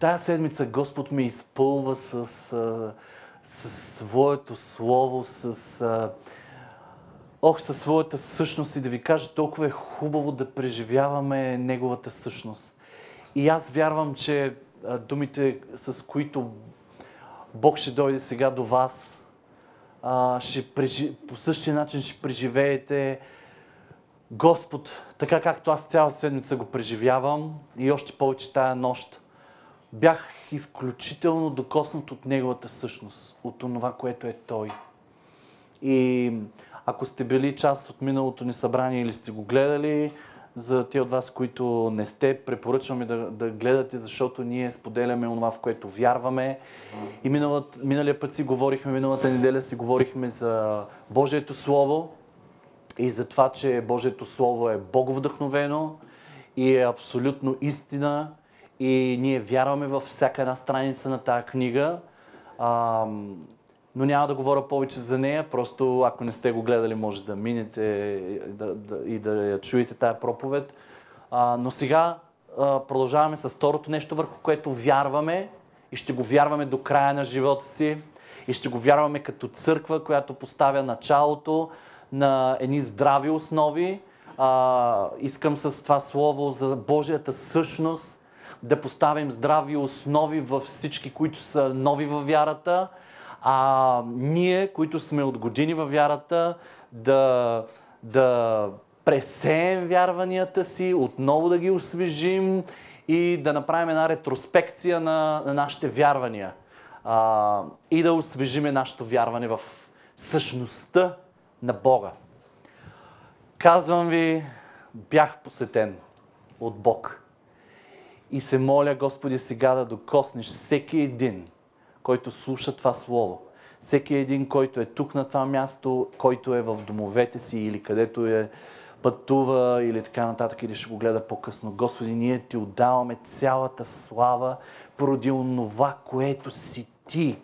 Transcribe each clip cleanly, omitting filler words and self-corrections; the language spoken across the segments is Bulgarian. Тая седмица Господ ме изпълва със своето слово, със своята същност, и да ви кажа, толкова е хубаво да преживяваме неговата същност. И аз вярвам, че думите, с които Бог ще дойде сега до вас, по същия начин ще преживеете Господ, така както аз цяла седмица го преживявам, и още повече тая нощ. Бях изключително докоснат от неговата същност, от това, което е той. И ако сте били част от миналото ни събрание или сте го гледали, за тия от вас, които не сте, препоръчваме да гледате, защото ние споделяме това, в което вярваме. И миналия път си говорихме, миналата неделя си говорихме за Божието Слово и за това, че Божието Слово е боговдъхновено и е абсолютно истина. И ние вярваме във всяка една страница на тая книга, но няма да говоря повече за нея, просто ако не сте го гледали, може да минете и да я чуете тая проповед. Но сега продължаваме с второто нещо, върху което вярваме и ще го вярваме до края на живота си, и ще го вярваме като църква, която поставя началото на едни здрави основи. Искам с това слово за Божията същност да поставим здрави основи във всички, които са нови във вярата, а ние, които сме от години във вярата, да пресеем вярванията си, отново да ги освежим и да направим една ретроспекция на нашите вярвания и да освежиме нашето вярване в същността на Бога. Казвам ви, бях посетен от Бог. И се моля, Господи, сега да докоснеш всеки един, който слуша това слово. Всеки един, който е тук на това място, който е в домовете си или където е пътува или така нататък, или ще го гледа по-късно. Господи, ние ти отдаваме цялата слава поради онова, което си ти.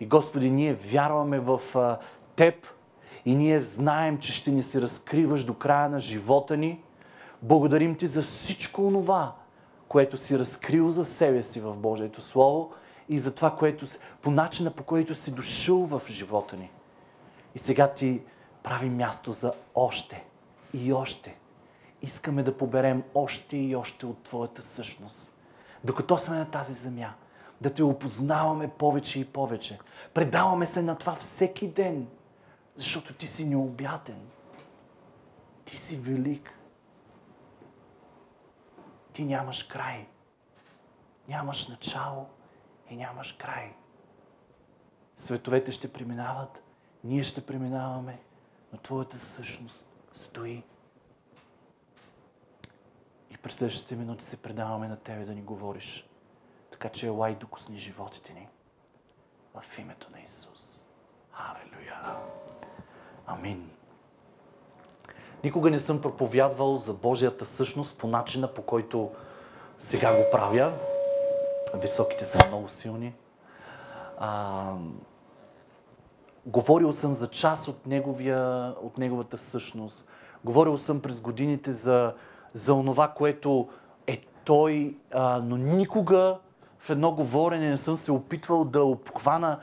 И Господи, ние вярваме в теб и ние знаем, че ще ни се разкриваш до края на живота ни. Благодарим ти за всичко онова, което си разкрил за себе си в Божието Слово и за това, по начина, по който си дошъл в живота ни. И сега ти прави място за още и още. Искаме да поберем още и още от твоята същност. Докато сме на тази земя, да те опознаваме повече и повече. Предаваме се на това всеки ден, защото ти си необятен. Ти си велик. Ти нямаш край, нямаш начало и нямаш край. Световете ще преминават, ние ще преминаваме, но твоята същност стои. И през следващите минути се предаваме на тебе да ни говориш, така че ела и докосни животите ни. В името на Исус. Алелуя. Амин. Никога не съм проповядвал за Божията същност по начина, по който сега го правя. Високите са много силни. Говорил съм за част от неговата същност. Говорил съм през годините за онова, което е той, но никога в едно говорене не съм се опитвал да обхвана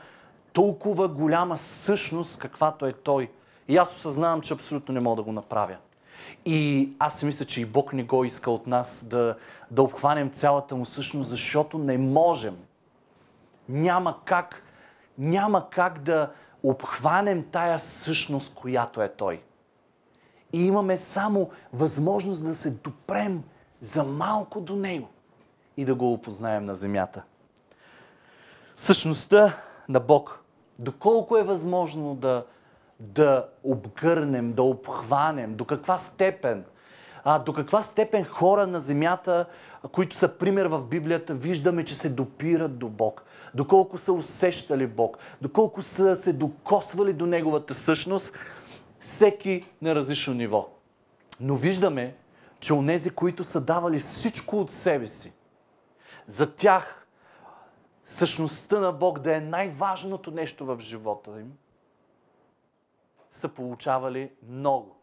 толкова голяма същност, каквато е той. И аз осъзнавам, че абсолютно не мога да го направя. И аз си мисля, че и Бог не го иска от нас да обхванем цялата му същност, защото не можем. Няма как да обхванем тая същност, която е той. И имаме само възможност да се допрем за малко до него и да го опознаем на земята. Същността на Бог. Доколко е възможно да обгърнем, да обхванем, до каква степен хора на земята, които са пример в Библията, виждаме, че се допират до Бог, доколко са усещали Бог, доколко са се докосвали до неговата същност, всеки на различно ниво. Но виждаме, че онези, които са давали всичко от себе си, за тях същността на Бог да е най-важното нещо в живота им, са получавали много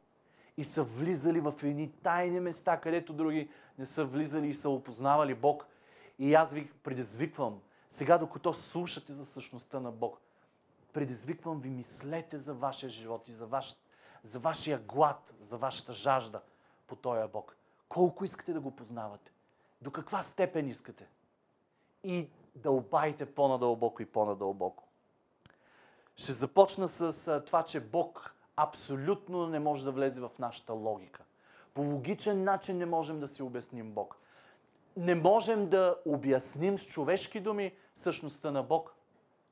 и са влизали в едни тайни места, където други не са влизали и са опознавали Бог. И аз ви предизвиквам, сега докато слушате за същността на Бог, предизвиквам ви, мислете за вашия живот и за вашия глад, за вашата жажда по този Бог. Колко искате да го познавате? До каква степен искате? И дълбайте по-надълбоко и по-надълбоко. Ще започна с това, че Бог абсолютно не може да влезе в нашата логика. По логичен начин не можем да си обясним Бог. Не можем да обясним с човешки думи същността на Бог.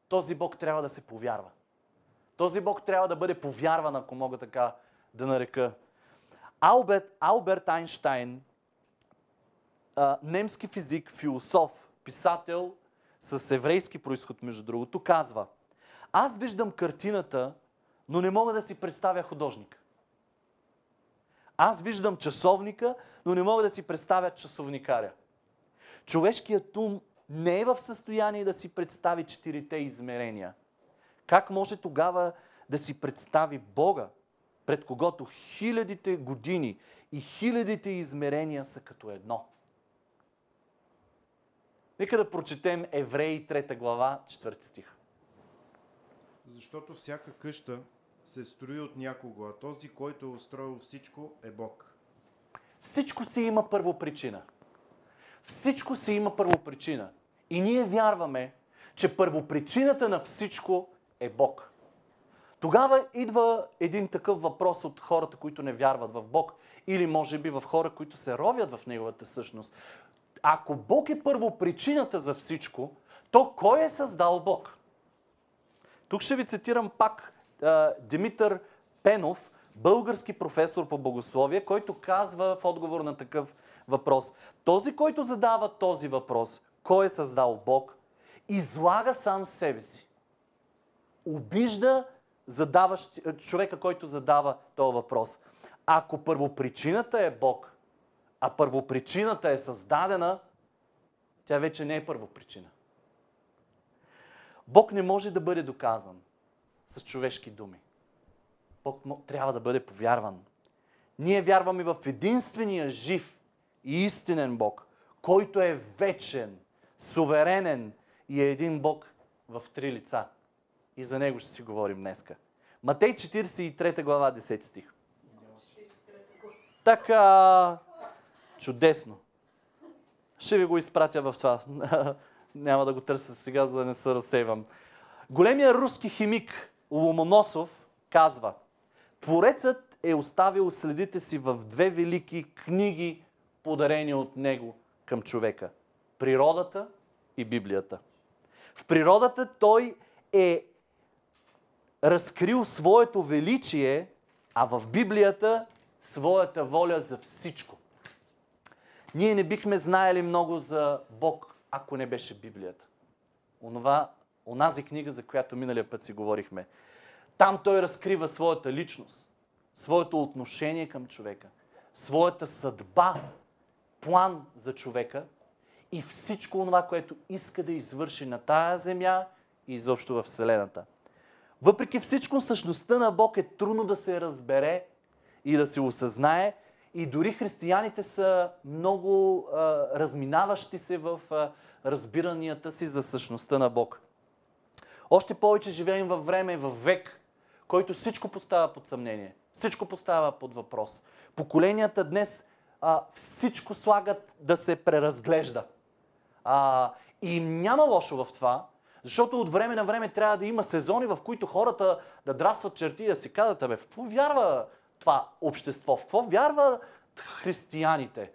Този Бог трябва да се повярва. Този Бог трябва да бъде повярван, ако мога така да нарека. Алберт Айнштайн, немски физик, философ, писател с еврейски произход, между другото, казва: аз виждам картината, но не мога да си представя художника. Аз виждам часовника, но не мога да си представя часовникаря. Човешкият ум не е в състояние да си представи четирите измерения. Как може тогава да си представи Бога, пред когото хилядите години и хилядите измерения са като едно? Нека да прочетем Евреи 3 глава, 4 стих. Защото всяка къща се строи от някого, а този, който е устроил всичко, е Бог. Всичко си има първопричина. Всичко си има първопричина. И ние вярваме, че първопричината на всичко е Бог. Тогава идва един такъв въпрос от хората, които не вярват в Бог, или може би в хора, които се ровят в неговата същност. Ако Бог е първопричината за всичко, то кой е създал Бог? Тук ще ви цитирам пак Димитър Пенов, български професор по богословие, който казва в отговор на такъв въпрос: този, който задава този въпрос, кой е създал Бог, излага сам себе си. Обижда човека, който задава този въпрос. Ако първопричината е Бог, а първопричината е създадена, тя вече не е първопричина. Бог не може да бъде доказан с човешки думи. Бог трябва да бъде повярван. Ние вярваме в единствения жив и истинен Бог, който е вечен, суверенен и е един Бог в три лица. И за него ще си говорим днеска. Матей 43 глава, 10 стих. Така, чудесно. Ще ви го изпратя в това. Няма да го търся сега, за да не се разсейвам. Големия руски химик Ломоносов казва: Творецът е оставил следите си в две велики книги, подарени от него към човека. Природата и Библията. В природата той е разкрил своето величие, а в Библията своята воля за всичко. Ние не бихме знаели много за Бог, ако не беше Библията. Онази книга, за която миналия път си говорихме. Там той разкрива своята личност, своето отношение към човека, своята съдба, план за човека и всичко това, което иска да извърши на тая земя и изобщо във Вселената. Въпреки всичко, същността на Бог е трудно да се разбере и да се осъзнае, и дори християните са много разминаващи се в разбиранията си за същността на Бог. Още повече живеем във време, във век, който всичко поставя под съмнение. Всичко поставя под въпрос. Поколенията днес всичко слагат да се преразглежда. И няма лошо в това, защото от време на време трябва да има сезони, в които хората да драстват черти и да си казват: в какво вярва това общество, в какво вярват християните?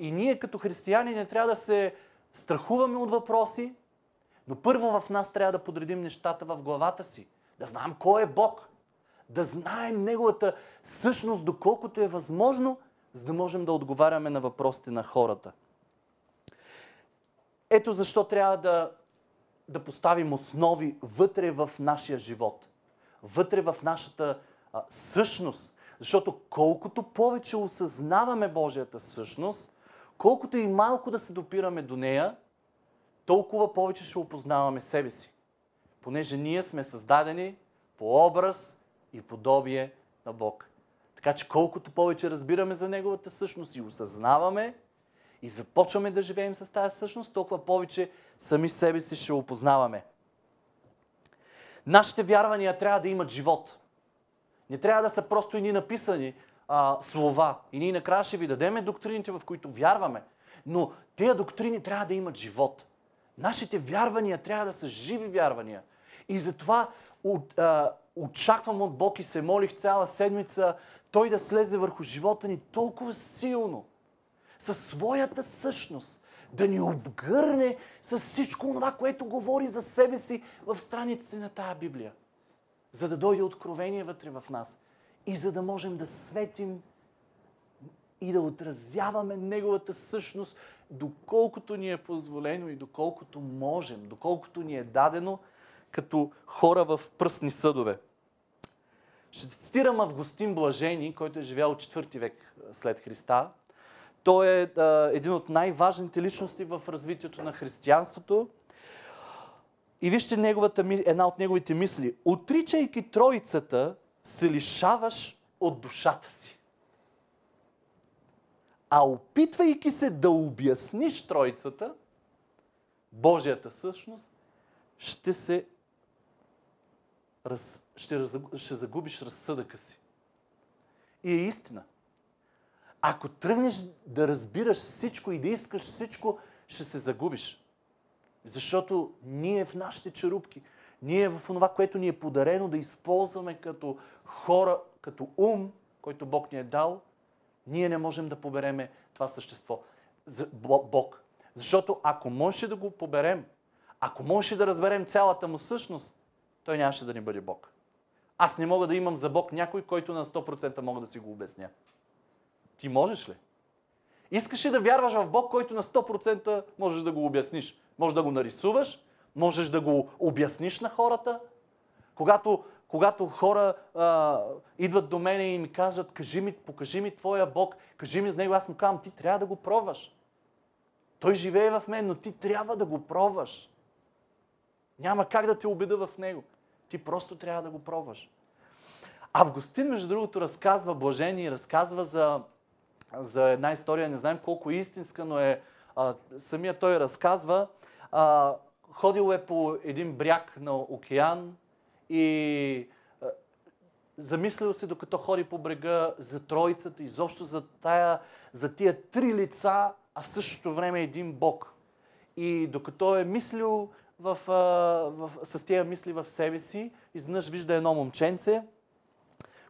И ние като християни не трябва да се страхуваме от въпроси, но първо в нас трябва да подредим нещата в главата си. Да знаем кой е Бог. Да знаем неговата същност, доколкото е възможно, за да можем да отговаряме на въпросите на хората. Ето защо трябва да поставим основи вътре в нашия живот. Вътре в нашата същност. Защото колкото повече осъзнаваме Божията същност, колкото и малко да се допираме до нея, толкова повече ще опознаваме себе си. Понеже ние сме създадени по образ и подобие на Бог. Така че колкото повече разбираме за неговата същност и осъзнаваме, и започваме да живеем с тази същност, толкова повече сами себе си ще опознаваме. Нашите вярвания трябва да имат живот. Не трябва да са просто едни написани слова. И ние накрая ще ви дадем доктрините, в които вярваме. Но тези доктрини трябва да имат живот. Нашите вярвания трябва да са живи вярвания. И затова очаквам от Бог и се молих цяла седмица Той да слезе върху живота ни толкова силно, със своята същност, да ни обгърне с всичко това, което говори за себе си в страниците на тая Библия. За да дойде откровение вътре в нас и за да можем да светим и да отразяваме Неговата същност, доколкото ни е позволено и доколкото можем, доколкото ни е дадено като хора в пръстни съдове. Ще цитирам Августин Блажени, който е живял 4 век след Христа. Той е един от най-важните личности в развитието на християнството. И вижте една от неговите мисли. Отричайки Троицата, се лишаваш от душата си. А опитвайки се да обясниш Троицата, Божията същност, ще загубиш разсъдъка си. И е истина. Ако тръгнеш да разбираш всичко и да искаш всичко, ще се загубиш. Защото ние в нашите черупки, ние в това, което ни е подарено да използваме като хора, като ум, който Бог ни е дал, ние не можем да побереме това същество. Бог. Защото ако можеше да го поберем, ако можеше да разберем цялата му същност, той нямаше да ни бъде Бог. Аз не мога да имам за Бог някой, който на 100% мога да си го обясня. Ти можеш ли? Искаш ли да вярваш в Бог, който на 100% можеш да го обясниш? Можеш да го нарисуваш, можеш да го обясниш на хората. Когато хора идват до мене и ми казват, покажи ми твоя Бог, кажи ми за него, аз му казвам, ти трябва да го пробваш. Той живее в мен, но ти трябва да го пробваш. Няма как да те убеда в него. Ти просто трябва да го пробваш. Августин, между другото, разказва Блажени, разказва за една история, не знаем колко е истинска, но е, самия той разказва. Ходил е по един бряг на океан и замислил се, докато ходи по брега, за Троицата, изобщо за тия 3 лица, а в същото време един Бог. И докато е мислил с тия мисли в себе си, изнъж вижда едно момченце,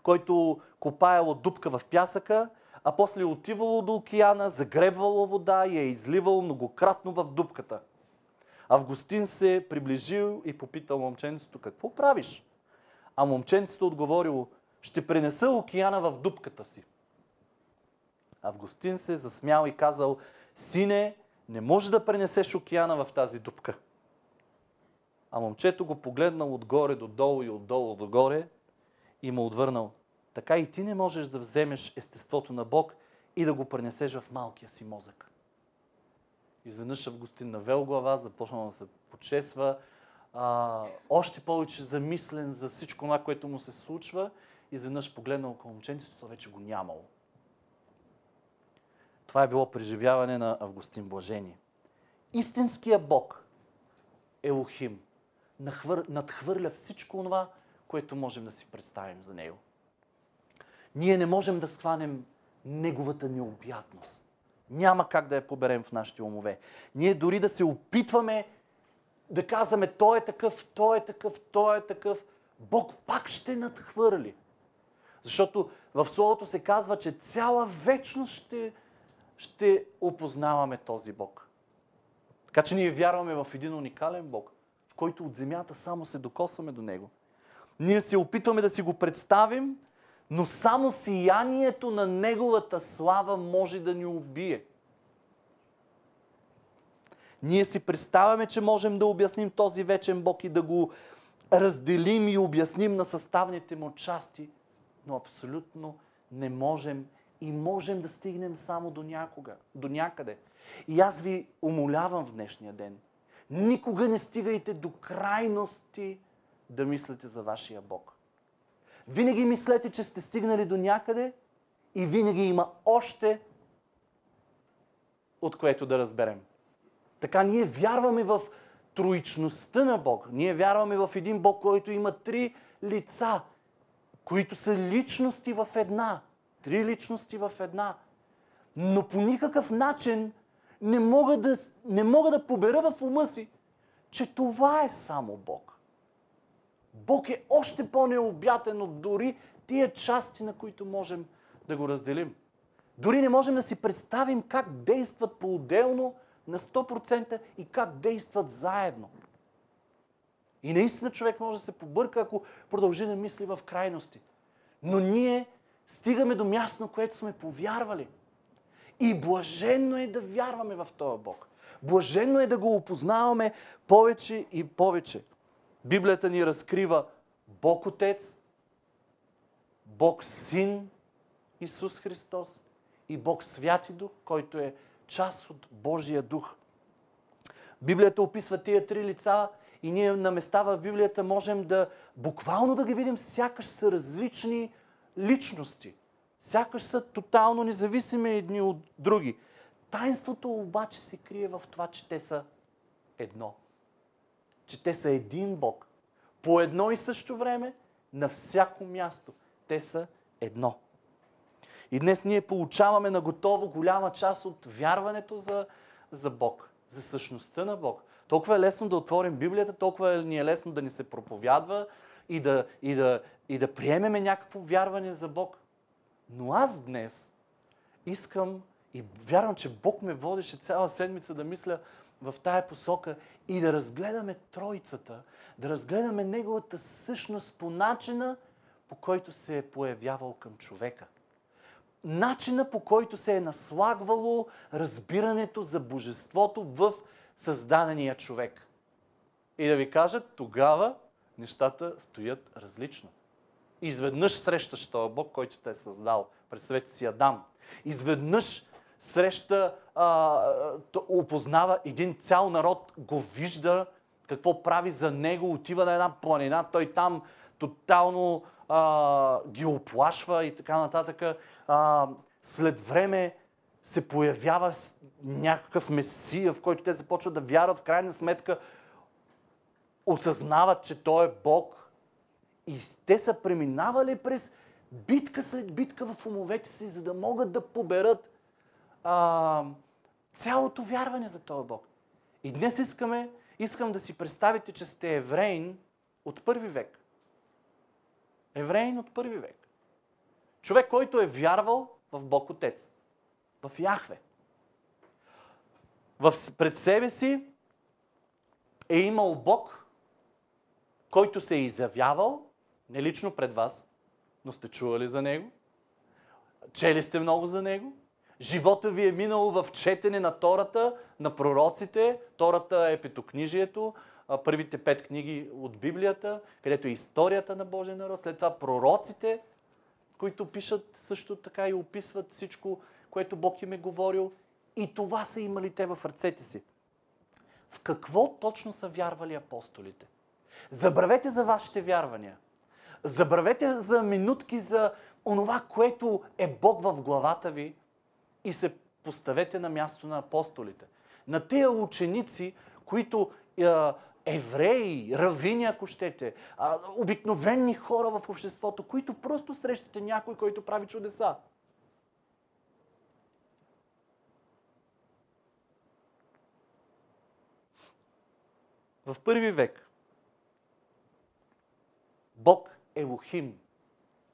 който копаяло дупка в пясъка, а после отивало до океана, загребвало вода и я изливало многократно в дупката. Августин се приближил и попитал момченцето, какво правиш? А момченцето отговорило, ще пренеса океана в дупката си. Августин се засмял и казал, сине, не можеш да пренесеш океана в тази дупка. А момчето го погледнал отгоре до долу и отдолу до горе и му отвърнал, така и ти не можеш да вземеш естеството на Бог и да го пренесеш в малкия си мозък. Изведнъж Августин навел глава, започнал да се почесва, още повече замислен за всичко това, което му се случва, изведнъж погледнал към момченцето, това вече го нямало. Това е било преживяване на Августин Блажени. Истинския Бог, Елохим, надхвърля всичко това, което можем да си представим за него. Ние не можем да схванем неговата необятност. Няма как да я поберем в нашите умове. Ние дори да се опитваме да казваме, той е такъв, той е такъв, той е такъв, Бог пак ще надхвърли. Защото в Словото се казва, че цяла вечност ще опознаваме този Бог. Така че ние вярваме в един уникален Бог, в който от земята само се докосваме до него. Ние се опитваме да си го представим, но само сиянието на неговата слава може да ни убие. Ние си представяме, че можем да обясним този вечен Бог и да го разделим и обясним на съставните му части, но абсолютно не можем и можем да стигнем само до някъде. И аз ви умолявам в днешния ден, никога не стигайте до крайности да мислите за вашия Бог. Винаги мислете, че сте стигнали до някъде и винаги има още от което да разберем. Така ние вярваме в троичността на Бог. Ние вярваме в един Бог, който има три лица, които са личности в една. Три личности в една. Но по никакъв начин не мога да побера в ума си, че това е само Бог. Бог е още по-необятен от дори тия части, на които можем да го разделим. Дори не можем да си представим как действат по-отделно на 100% и как действат заедно. И наистина човек може да се побърка, ако продължи да мисли в крайности. Но ние стигаме до място, на което сме повярвали. И блаженно е да вярваме в този Бог. Блаженно е да го опознаваме повече и повече. Библията ни разкрива Бог Отец, Бог Син Исус Христос и Бог Святи Дух, който е част от Божия Дух. Библията описва тия три лица и ние на места в Библията можем да буквално да ги видим, сякаш са различни личности. Сякаш са тотално независими едни от други. Тайнството обаче се крие в това, че те са едно. Че те са един Бог. По едно и също време, на всяко място. Те са едно. И днес ние получаваме на готово голяма част от вярването за Бог, за същността на Бог. Толкова е лесно да отворим Библията, толкова ни е лесно да ни се проповядва и да приемеме някакво вярване за Бог. Но аз днес искам и вярвам, че Бог ме водеше цяла седмица да мисля в тая посока и да разгледаме Тройцата, да разгледаме Неговата същност по начина, по който се е появявал към човека. Начина, по който се е наслагвало разбирането за божеството в създадения човек. И да ви кажа, тогава нещата стоят различно. Изведнъж срещаш този Бог, който те е създал. Представете си Адам. Изведнъж среща, опознава един цял народ, го вижда, какво прави за него, отива на една планина, той там тотално ги оплашва и така нататък. След време се появява някакъв месия, в който те започват да вярват, в крайна сметка осъзнават, че той е Бог. И те са преминавали през битка след битка в умовете си, за да могат да поберат цялото вярване за този Бог. И днес искам да си представите, че сте евреин от първи век. Евреин от първи век. Човек, който е вярвал в Бог Отец, в Яхве. Пред себе си е имал Бог, който се е изявявал, не лично пред вас, но сте чували за Него, чели сте много за Него, живота ви е минал в четене на Тората, на пророците. Тората е петокнижието, първите 5 книги от Библията, където е историята на Божия народ, след това пророците, които пишат също така и описват всичко, което Бог им е говорил. И това са имали те в ръцете си. В какво точно са вярвали апостолите? Забравете за вашите вярвания. Забравете за минутки за онова, което е Бог в главата ви и се поставете на място на апостолите. На тия ученици, които евреи, равини, ако щете, обикновени хора в обществото, които просто срещате някой, който прави чудеса. В първи век Бог Елохим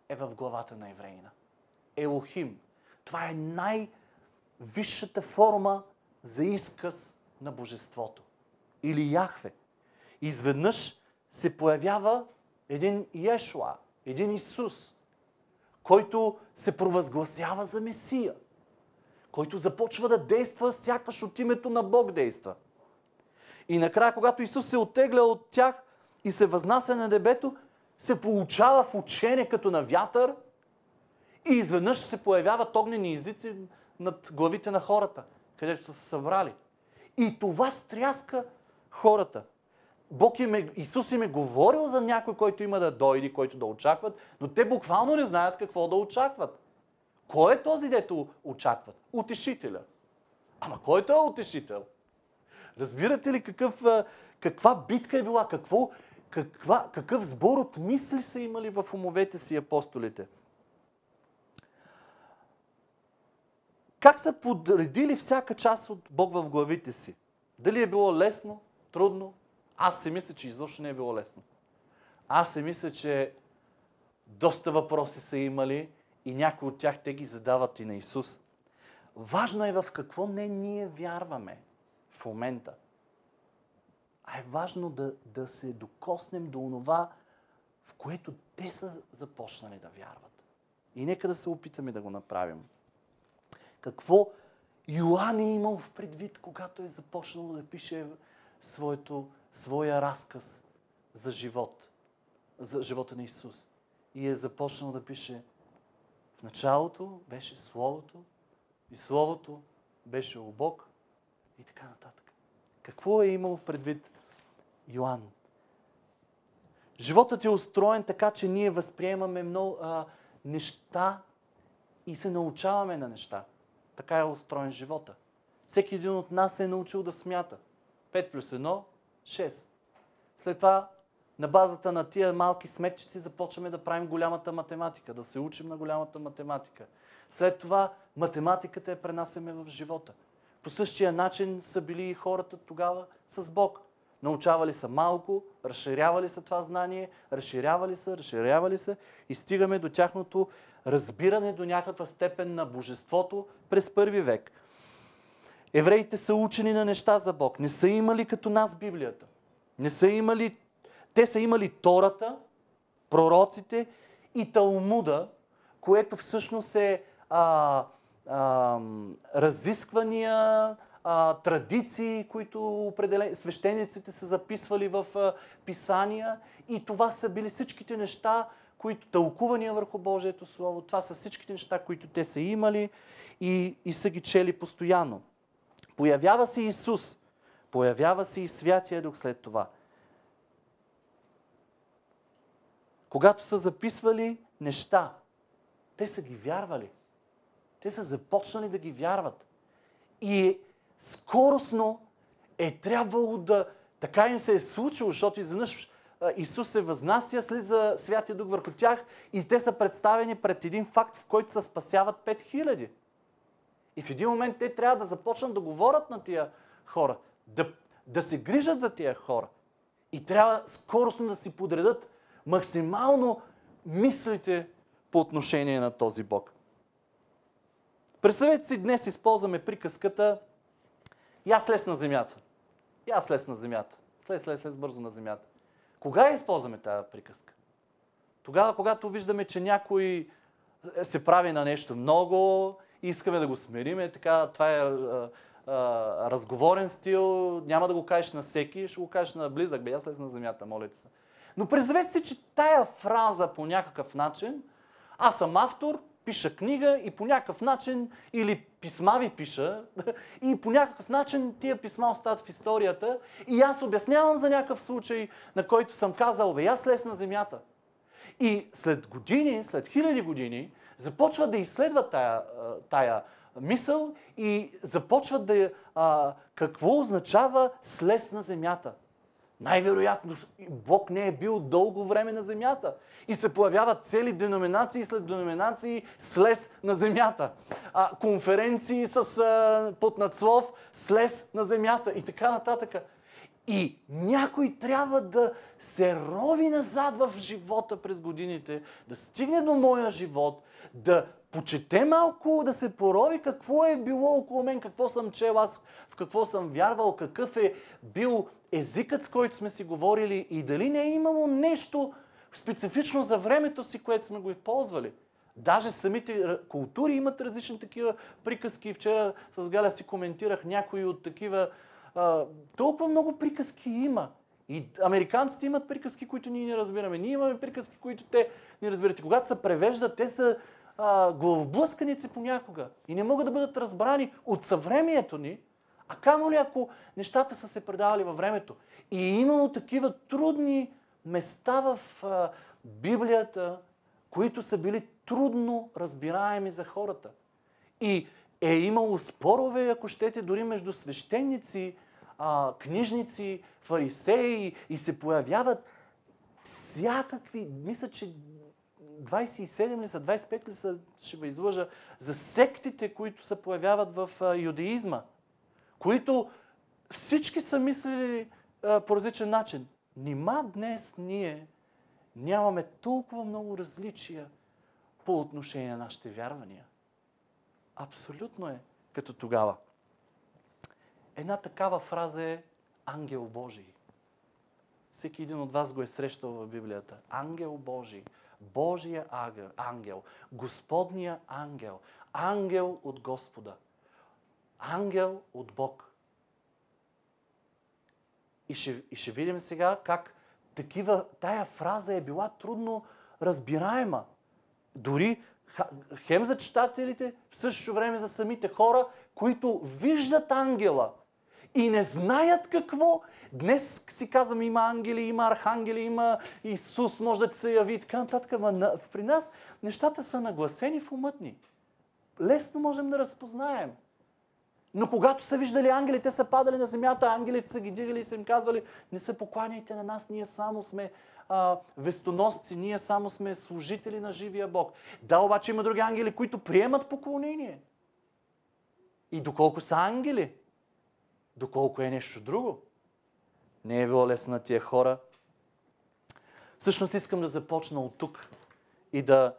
е в главата на евреина. Елохим. Това е най-висшата форма за изказ на божеството. Или Яхве. Изведнъж се появява един Йешуа, един Исус, който се провъзгласява за Месия, който започва да действа, сякаш от името на Бог действа. И накрая, когато Исус се оттегля от тях и се възнася на небето, се получава в учение като на вятър и изведнъж се появяват огнени езици над главите на хората, където са се събрали. И това стряска хората. Исус им е говорил за някой, който има да дойде, който да очакват, но те буквално не знаят какво да очакват. Кой е този, дето очакват? Утешителя. Ама кой е този утешител? Разбирате ли каква битка е била? Какъв сбор от мисли са имали в умовете си апостолите? Как са подредили всяка част от Бог в главите си? Дали е било лесно, трудно? Аз си мисля, че изобщо не е било лесно. Аз си мисля, че доста въпроси са имали и някои от тях те ги задават и на Исус. Важно е в какво не ние вярваме в момента. А е важно да се докоснем до онова, в което те са започнали да вярват. И нека да се опитаме да го направим. Какво Йоан е имал в предвид, когато е започнал да пише своя разказ за живот, за живота на Исус. И е започнал да пише: в началото беше Словото, и Словото беше у Бог, и така нататък. Какво е имал в предвид Йоан? Животът е устроен така, че ние възприемаме много неща и се научаваме на неща. Така е устроен живота. Всеки един от нас е научил да смята. 5 плюс 1, 6. След това, на базата на тия малки сметчици, започваме да правим голямата математика, да се учим на голямата математика. След това, математиката я пренасяме в живота. По същия начин са били и хората тогава с Бог. Научавали са малко, разширявали са това знание, разширявали са и стигаме до тяхното разбиране до някаква степен на божеството през първи век. Евреите са учени на неща за Бог. Не са имали като нас Библията. Те са имали Тората, пророците и Талмуда, което всъщност е разисквания, традиции, които свещениците са записвали в писания, и това са били всичките неща, които тълкувания върху Божието Слово. Това са всичките неща, които те са имали и са ги чели постоянно. Появява се Исус, появява се и Святия Дух след това. Когато са записвали неща, те са ги вярвали. Те са започнали да ги вярват. И скоростно е трябвало да... Така им се е случило, защото изведнъж Исус се възнася, слиза Святия Дух върху тях и те са представени пред един факт, в който се спасяват 5000. И в един момент те трябва да започнат да говорят на тия хора, да се грижат за тия хора. И трябва скоростно да си подредат максимално мислите по отношение на този Бог. Представете си, днес използваме приказката: Я слез на земята. Слез бързо на земята. Кога използваме тази приказка? Тогава, когато виждаме, че някой се прави на нещо много и искаме да го смириме, така, това е разговорен стил, няма да го кажеш на всеки, ще го кажеш на близък: бе, я слез на земята, моля ти се. Но представете си, че тая фраза по някакъв начин: аз съм автор, пиша книга и по някакъв начин, или писма ви пиша, и по някакъв начин тия писма остават в историята и аз обяснявам за някакъв случай, на който съм казал: бе, аз слез на земята. И след години, след хиляди години, започват да изследват тая мисъл и започват да... какво означава слез на земята? Най-вероятно Бог не е бил дълго време на земята. И се появяват цели деноминации след деноминации слез на земята. Конференции под надслов слез на земята и така нататък. И някой трябва да се рови назад в живота през годините, да стигне до моя живот, да почете малко, да се порови какво е било около мен, какво съм чел аз, в какво съм вярвал, какъв е бил езикът, с който сме си говорили и дали не е имало нещо специфично за времето си, което сме го използвали. Даже самите култури имат различни такива приказки. Вчера с Галя си коментирах някои от такива. Толкова много приказки има. И американците имат приказки, които ние не разбираме. Ние имаме приказки, които те не разбират. И когато се превеждат, те са главоблъсканици понякога. И не могат да бъдат разбрани от съвремието ни. А камо ли ако нещата са се предавали във времето? И е имало такива трудни места в Библията, които са били трудно разбираеми за хората. И е имало спорове, ако щете, дори между свещеници, книжници, фарисеи, и се появяват всякакви, мисля, че 27 ли са, 25 ли са, ще ви излъжа, за сектите, които се появяват в юдеизма, които всички са мислили по различен начин. Нима днес ние нямаме толкова много различия по отношение на нашите вярвания. Абсолютно е като тогава. Една такава фраза е Ангел Божий. Всеки един от вас го е срещал в Библията. Ангел Божий, Божия ангел, Господния ангел, ангел от Господа, ангел от Бог. И ще видим сега как тая фраза е била трудно разбираема. Дори хем за читателите, в същото време за самите хора, които виждат ангела и не знаят какво. Днес си казваме, има ангели, има архангели, има Исус, може да ти се яви и така нататък. Ама при нас нещата са нагласени в умът ни. Лесно можем да разпознаем. Но когато са виждали ангели, те са падали на земята, ангелите са ги дигали и са им казвали: не се покланяйте на нас, ние само сме вестоносци, ние само сме служители на живия Бог. Да, обаче има други ангели, които приемат поклонение. И доколко са ангели, доколко е нещо друго. Не е било лесно на тия хора. Всъщност искам да започна от тук и да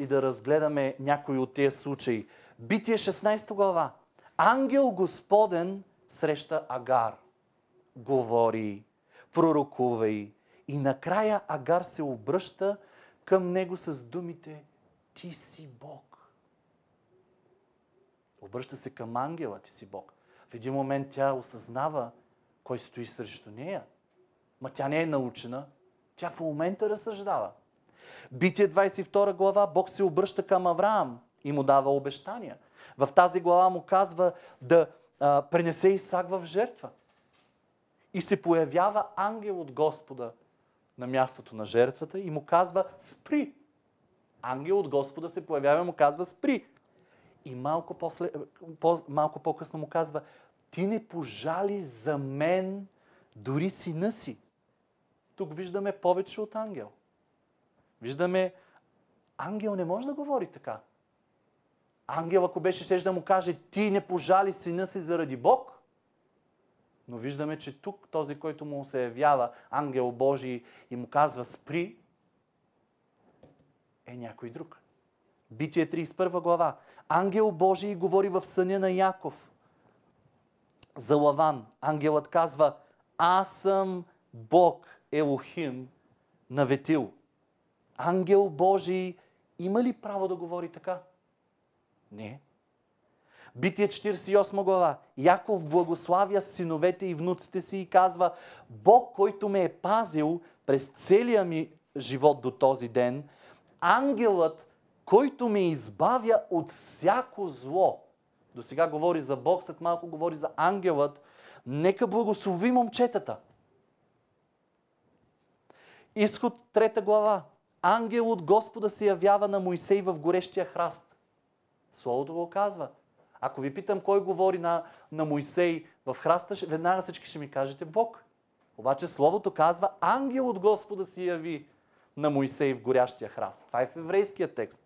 разгледаме някои от тия случаи. Битие 16 глава. Ангел Господен среща Агар. Говори, пророкува й. И накрая Агар се обръща към него с думите: ти си Бог. Обръща се към ангела: ти си Бог. В един момент тя осъзнава кой стои срещу нея. Ма тя не е научена. Тя в момента разсъждава. Битие 22 глава. Бог се обръща към Авраам и му дава обещания. В тази глава му казва да пренесе Исак в жертва. И се появява ангел от Господа на мястото на жертвата и му казва: спри! Ангел от Господа се появява и му казва: спри! И малко по-късно му казва: ти не пожали за мен дори сина си. Тук виждаме повече от ангел. Виждаме, ангел не може да говори така. Ангел, ако щеше да му каже: ти не пожали сина си заради Бог, но виждаме, че тук този, който му се явява, ангел Божий, и му казва: спри, е някой друг. Битие 31 глава. Ангел Божий говори в съня на Яков за Лаван. Ангелът казва: аз съм Бог Елохим на Ветил. Ангел Божий има ли право да говори така? Не. Битие 48 глава. Яков благославя синовете и внуците си и казва: Бог, който ме е пазил през целия ми живот до този ден, ангелът, който ме избавя от всяко зло. До сега говори за Бог, след малко говори за ангелът. Нека благослови момчетата. Изход 3 глава. Ангел от Господа се явява на Моисей в горещия храст. Словото го казва. Ако ви питам кой говори на Моисей в храста, веднага всички ще ми кажете Бог. Обаче Словото казва: ангел от Господа се яви на Моисей в горящия храст. Това е в еврейския текст.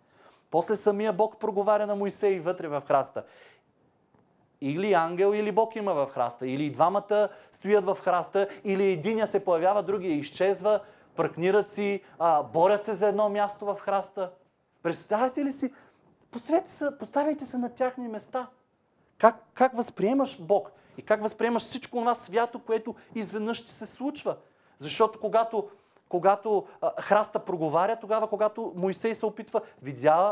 После самия Бог проговаря на Моисей вътре в храста. Или ангел, или Бог има в храста. Или двамата стоят в храста, или единия се появява, другия изчезва, пръкнират си, борят се за едно място в храста. Представете ли си? Поставяйте се на тяхни места. Как възприемаш Бог и как възприемаш всичко това свято, което изведнъж ще се случва. Защото когато храста проговаря, тогава когато Моисей се опитва,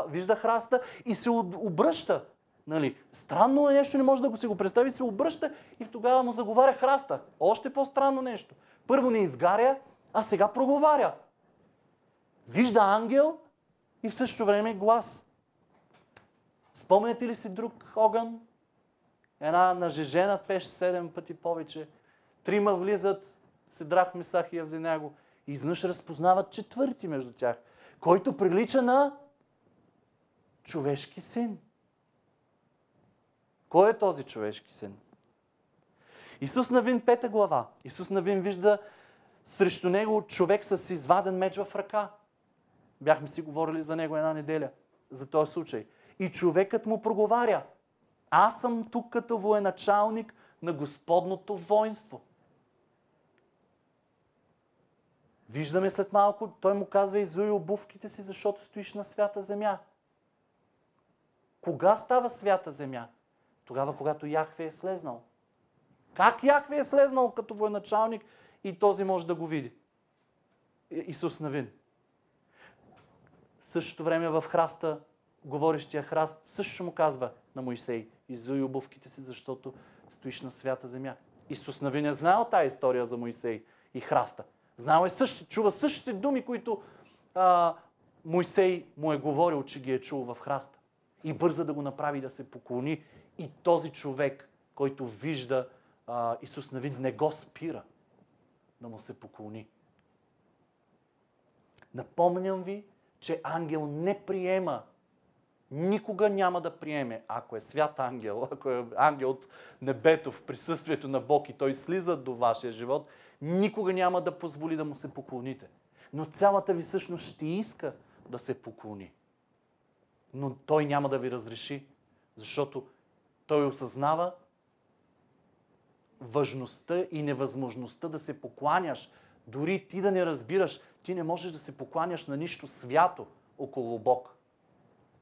вижда храста и се обръща. Нали? Странно е нещо, не може да си го представи, се обръща и тогава му заговаря храста. Още по-странно нещо. Първо не изгаря, а сега проговаря. Вижда ангел и в същото време глас. Спомняте ли си друг огън? Една нажежена пеш 7 пъти повече. 3 влизат, Сидрах, Мисах и Авденяго. И изнъж разпознават 4-ти между тях, който прилича на човешки син. Кой е този човешки син? Исус Навин, 5 глава. Исус Навин вижда срещу него човек с изваден меч в ръка. Бяхме си говорили за него една неделя, за този случай. И човекът му проговаря: аз съм тук като военачалник на Господното воинство. Виждаме след малко, той му казва: изуй обувките си, защото стоиш на свята земя. Кога става свята земя? Тогава, когато Яхве е слезнал. Как Яхве е слезнал като военачалник и този може да го види? Исус Навин. В същото време в храста, говорещия храст, също му казва на Моисей: изуй обувките си, защото стоиш на свята земя. Исус Навин е знаел тая история за Моисей и храста. Знал е същите, чува същите думи, които Моисей му е говорил, че ги е чул в храста. И бърза да го направи да се поклони. И този човек, който вижда Исус Навин, не го спира да му се поклони. Напомням ви, че ангел не приема. Никога няма да приеме. Ако е свят ангел, ако е ангел от небето в присъствието на Бог и той слиза до вашия живот, никога няма да позволи да му се поклоните. Но цялата ви всъщност ще иска да се поклони. Но той няма да ви разреши, защото той осъзнава важността и невъзможността да се покланяш. Дори ти да не разбираш, ти не можеш да се покланяш на нищо свято около Бог.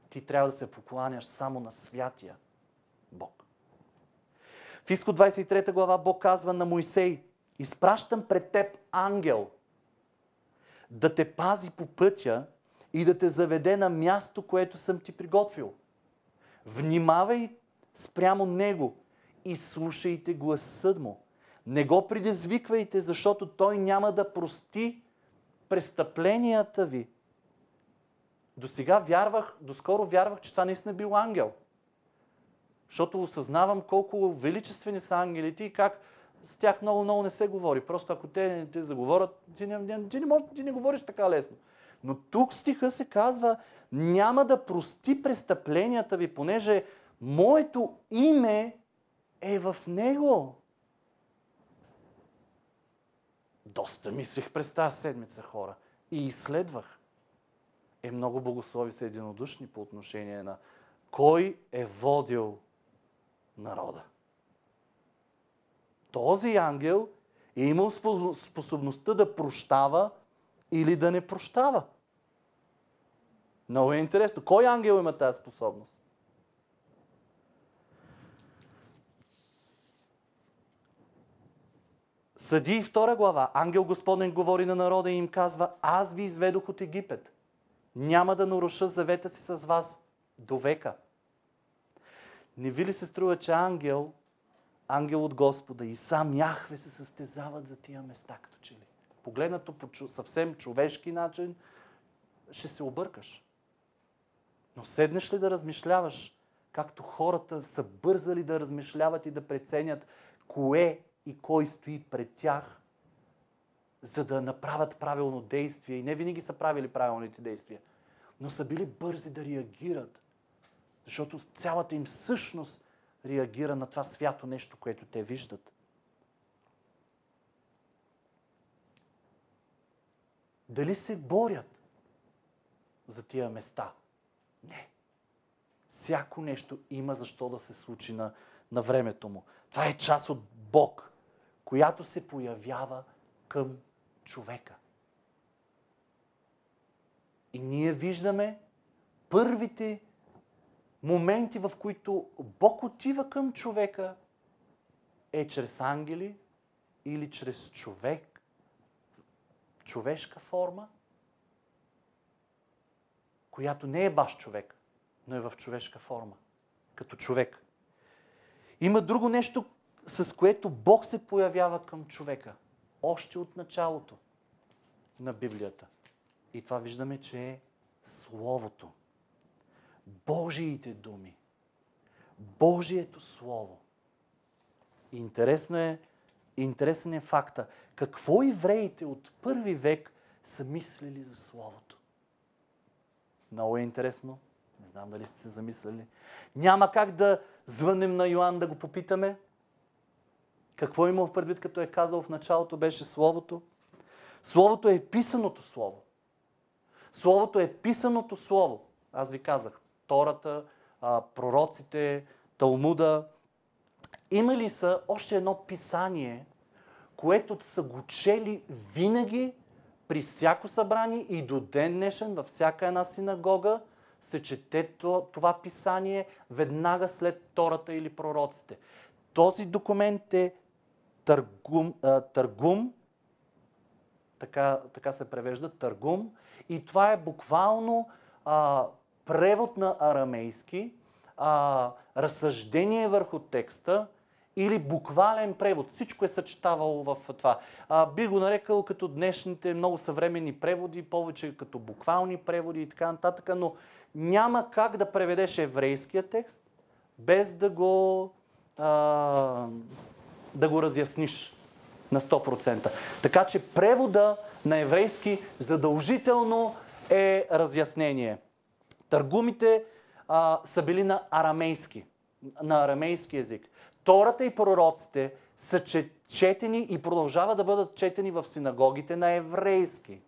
Ти трябва да се покланяш само на святия Бог. В Изход 23 глава Бог казва на Моисей: изпращам пред теб ангел да те пази по пътя и да те заведе на място, което съм ти приготвил. Внимавай спрямо него и слушайте гласът му. Не го предизвиквайте, защото той няма да прости престъпленията ви. Доскоро вярвах, че това наистина бил ангел. Защото осъзнавам колко величествени са ангелите и как с тях много-много не се говори. Просто ако те не те заговорят, ти не говориш така лесно. Но тук стиха се казва: няма да прости престъпленията ви, понеже моето име е в него. Доста мислих през тази седмица, хора, и изследвах. Много богослови са единодушни по отношение на кой е водил народа. Този ангел е имал способността да прощава или да не прощава. Много е интересно. Кой ангел има тази способност? Съдии 2 глава. Ангел Господен говори на народа и им казва: аз ви изведох от Египет. Няма да наруша завета си с вас до века. Не ви ли се струва, че ангел от Господа и сам Яхве се състезават за тия места, като че ли? Погледнато по съвсем човешки начин, ще се объркаш. Но седнеш ли да размишляваш, както хората са бързали да размишляват и да преценят кое и кой стои пред тях, за да направят правилно действие. И не винаги са правили правилните действия, но са били бързи да реагират, защото цялата им същност реагира на това свято нещо, което те виждат. Дали се борят за тия места? Не. Всяко нещо има защо да се случи на времето му. Това е част от Бог, която се появява към човека. И ние виждаме първите моменти, в които Бог отива към човека, е чрез ангели или чрез човек, човешка форма, която не е баш човек, но е в човешка форма, като човек. Има друго нещо, с което Бог се появява към човека. Още от началото на Библията. И това виждаме, че е Словото. Божиите думи. Божието Слово. Интересен е факта. Какво евреите от първи век са мислили за Словото? Много е интересно Не знам дали сте се замисляли. Няма как да звънем на Йоан да го попитаме. Какво имал в предвид, като е казал в началото, беше Словото. Словото е писаното Слово. Словото е писаното Слово. Аз ви казах, Тората, пророците, Талмуда. Има ли са още едно писание, което са го чели винаги при всяко събрание и до ден днешен във всяка една синагога се чете това писание веднага след Тората или пророците? Този документ е търгум, така се превежда, търгум, и това е буквално превод на арамейски, разсъждение върху текста или буквален превод. Всичко е съчетавало в това. Би го нарекал като днешните много съвременни преводи, повече като буквални преводи и така нататък, но няма как да преведеш еврейския текст без да го разясниш на 100%. Така че превода на еврейски задължително е разяснение. Търгумите са били на арамейски език. Тората и пророците са четени и продължават да бъдат четени в синагогите на еврейски.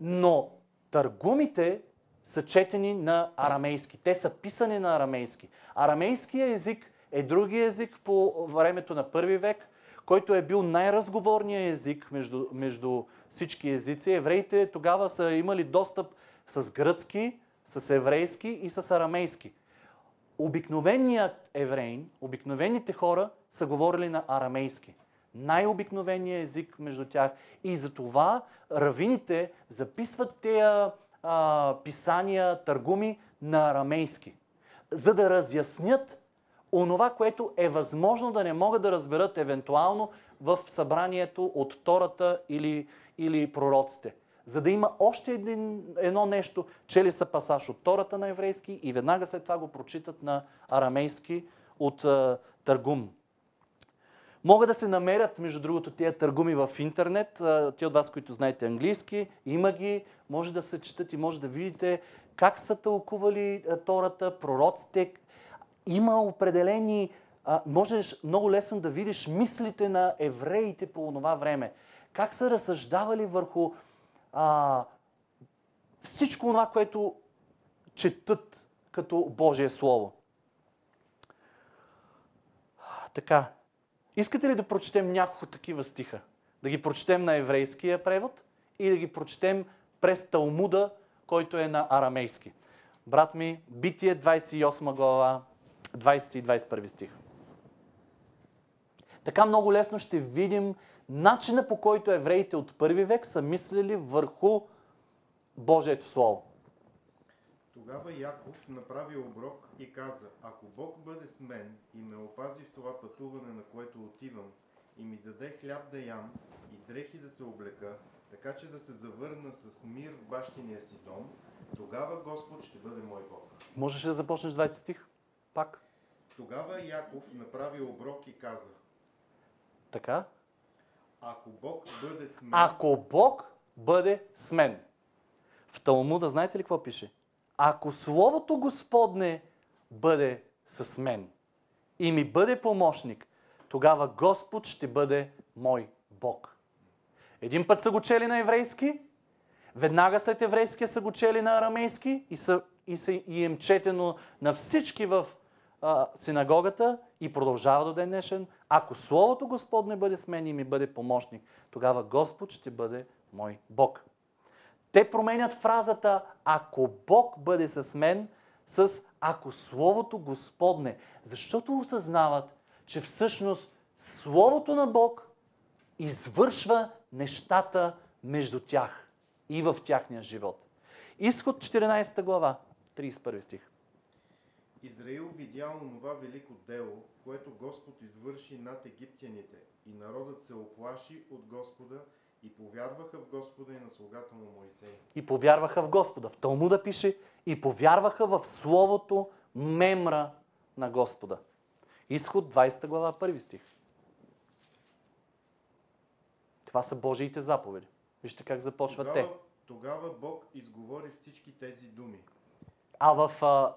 Но търгумите са четени на арамейски. Те са писани на арамейски. Арамейският език е другия език по времето на първи век, който е бил най-разговорният език между всички езици. Евреите тогава са имали достъп с гръцки, с еврейски и с арамейски. Обикновеният евреин, обикновените хора са говорили на арамейски. Най-обикновеният език между тях. И затова равините записват тези писания, търгуми на арамейски, за да разяснят онова, което е възможно да не могат да разберат евентуално в събранието от Тората или пророците. За да има още едно нещо, чели са пасаж от Тората на еврейски и веднага след това го прочитат на арамейски от търгум. Могат да се намерят, между другото, тези търгуми в интернет. Те от вас, които знаете английски, има ги, може да се четат и може да видите как са тълкували Тората, пророците. Има определени... Можеш много лесно да видиш мислите на евреите по това време. Как са разсъждавали върху всичко това, което четат като Божие Слово. Така. Искате ли да прочетем няколко такива стиха? Да ги прочетем на еврейския превод и да ги прочетем през Талмуда, който е на арамейски. Брат ми, Битие 28 глава, 20 и 21 стих. Така много лесно ще видим начина, по който евреите от първи век са мислили върху Божието Слово. Тогава Яков направи оброк и каза: ако Бог бъде с мен и ме опази в това пътуване, на което отивам, и ми даде хляб да ям и дрехи да се облека, така че да се завърна с мир в бащиния си дом, тогава Господ ще бъде мой Бог. Можеш да започнеш 20 стих? Пак. Тогава Яков направи оброк и каза. Така. Ако Бог бъде с мен. Ако Бог бъде с мен. В Талмуда знаете ли какво пише? Ако Словото Господне бъде с мен и ми бъде помощник, тогава Господ ще бъде мой Бог. Един път са го чели на еврейски, веднага след еврейския са го чели на арамейски и им четено на всички в синагогата и продължава до ден днешен. Ако Словото Господне бъде с мен и ми бъде помощник, тогава Господ ще бъде мой Бог. Те променят фразата ако Бог бъде с мен с ако Словото Господне, защото осъзнават, че всъщност Словото на Бог извършва нещата между тях и в тяхния живот. Изход 14 глава, 31 стих. Израил видя онова велико дело, което Господ извърши над египтяните, и народът се оплаши от Господа и повярваха в Господа и на слугата му Моисей. И повярваха в Господа. В Талмуда пише и повярваха в словото мемра на Господа. Изход 20 глава, 1 стих. Това са Божиите заповеди. Вижте как започват те. Тогава Бог изговори всички тези думи. А в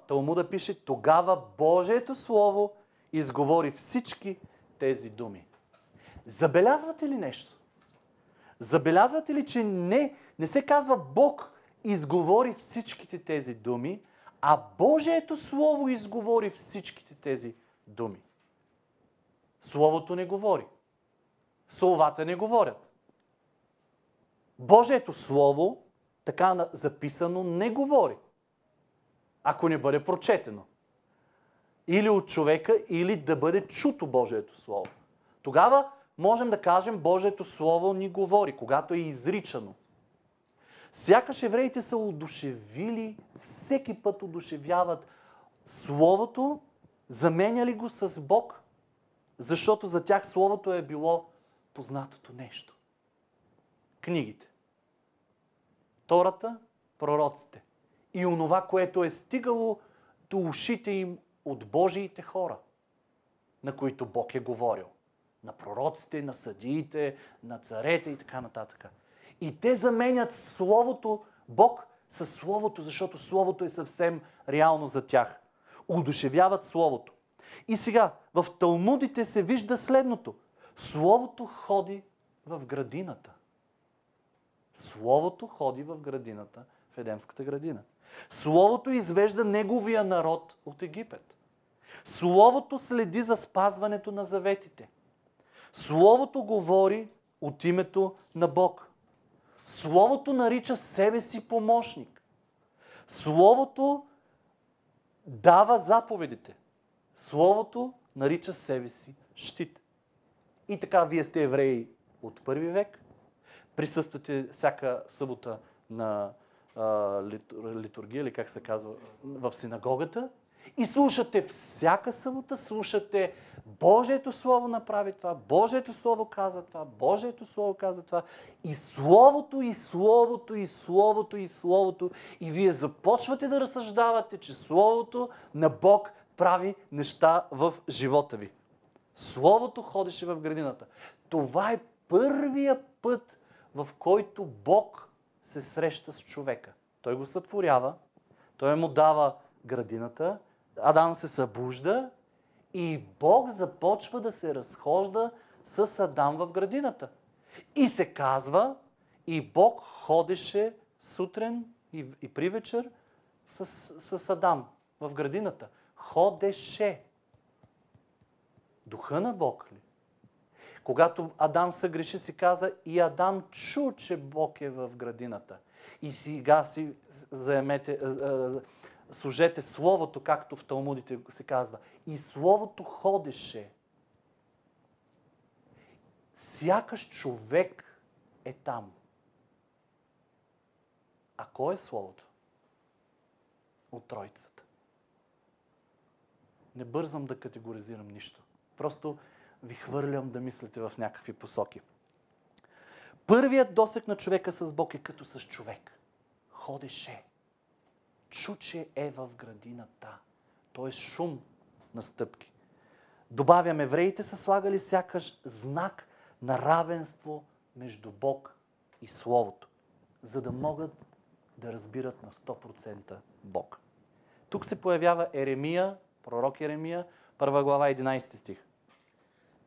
Талмуда пише, тогава Божието Слово изговори всички тези думи. Забелязвате ли нещо? Забелязвате ли, че не се казва Бог изговори всичките тези думи, а Божието Слово изговори всичките тези думи? Словото не говори. Словата не говорят. Божието Слово, така записано, не говори, ако не бъде прочетено. Или от човека, или да бъде чуто Божието Слово. Тогава можем да кажем, Божието Слово ни говори, когато е изричано. Сякаш евреите са одушевили, всеки път одушевяват Словото, заменяли го с Бог, защото за тях Словото е било познатото нещо. Книгите, Тората, пророците и онова, което е стигало до ушите им от Божиите хора, на които Бог е говорил. На пророците, на съдиите, на царете и така нататък. И те заменят Словото, Бог, със Словото, защото Словото е съвсем реално за тях. Удушевяват Словото. И сега, в Талмудите се вижда следното. Словото ходи в градината. Словото ходи в градината, в Едемската градина. Словото извежда неговия народ от Египет. Словото следи за спазването на заветите. Словото говори от името на Бог. Словото нарича себе си помощник. Словото дава заповедите. Словото нарича себе си щит. И така, вие сте евреи от първи век. Присъствате всяка събота на литургия, или как се казва, в синагогата. И слушате всяка събота, слушате Божието Слово направи това, Божието Слово каза това, Божието Слово каза това. И Словото, и Словото, и Словото, и Словото. И вие започвате да разсъждавате, че Словото на Бог прави неща в живота ви. Словото ходеше в градината. Това е първия път, в който Бог се среща с човека. Той го сътворява, той му дава градината, Адам се събужда и Бог започва да се разхожда с Адам в градината. И се казва, и Бог ходеше сутрин и при вечер с Адам в градината. Ходеше. Духа на Бог ли? Когато Адам съгреши, си каза, и Адам чу, че Бог е в градината. И сега си служете Словото, както в Талмудите се казва. И Словото ходеше. Сякаш човек е там. А кой е Словото? От Тройцата. Не бързам да категоризирам нищо. Просто ви хвърлям да мислите в някакви посоки. Първият досек на човека с Бог е като с човек. Ходеше. Чу, че е в градината. Той е шум на стъпки. Добавям, евреите са слагали сякаш знак на равенство между Бог и Словото, за да могат да разбират на 100% Бог. Тук се появява Еремия, пророк Еремия, 1 глава, 11 стих.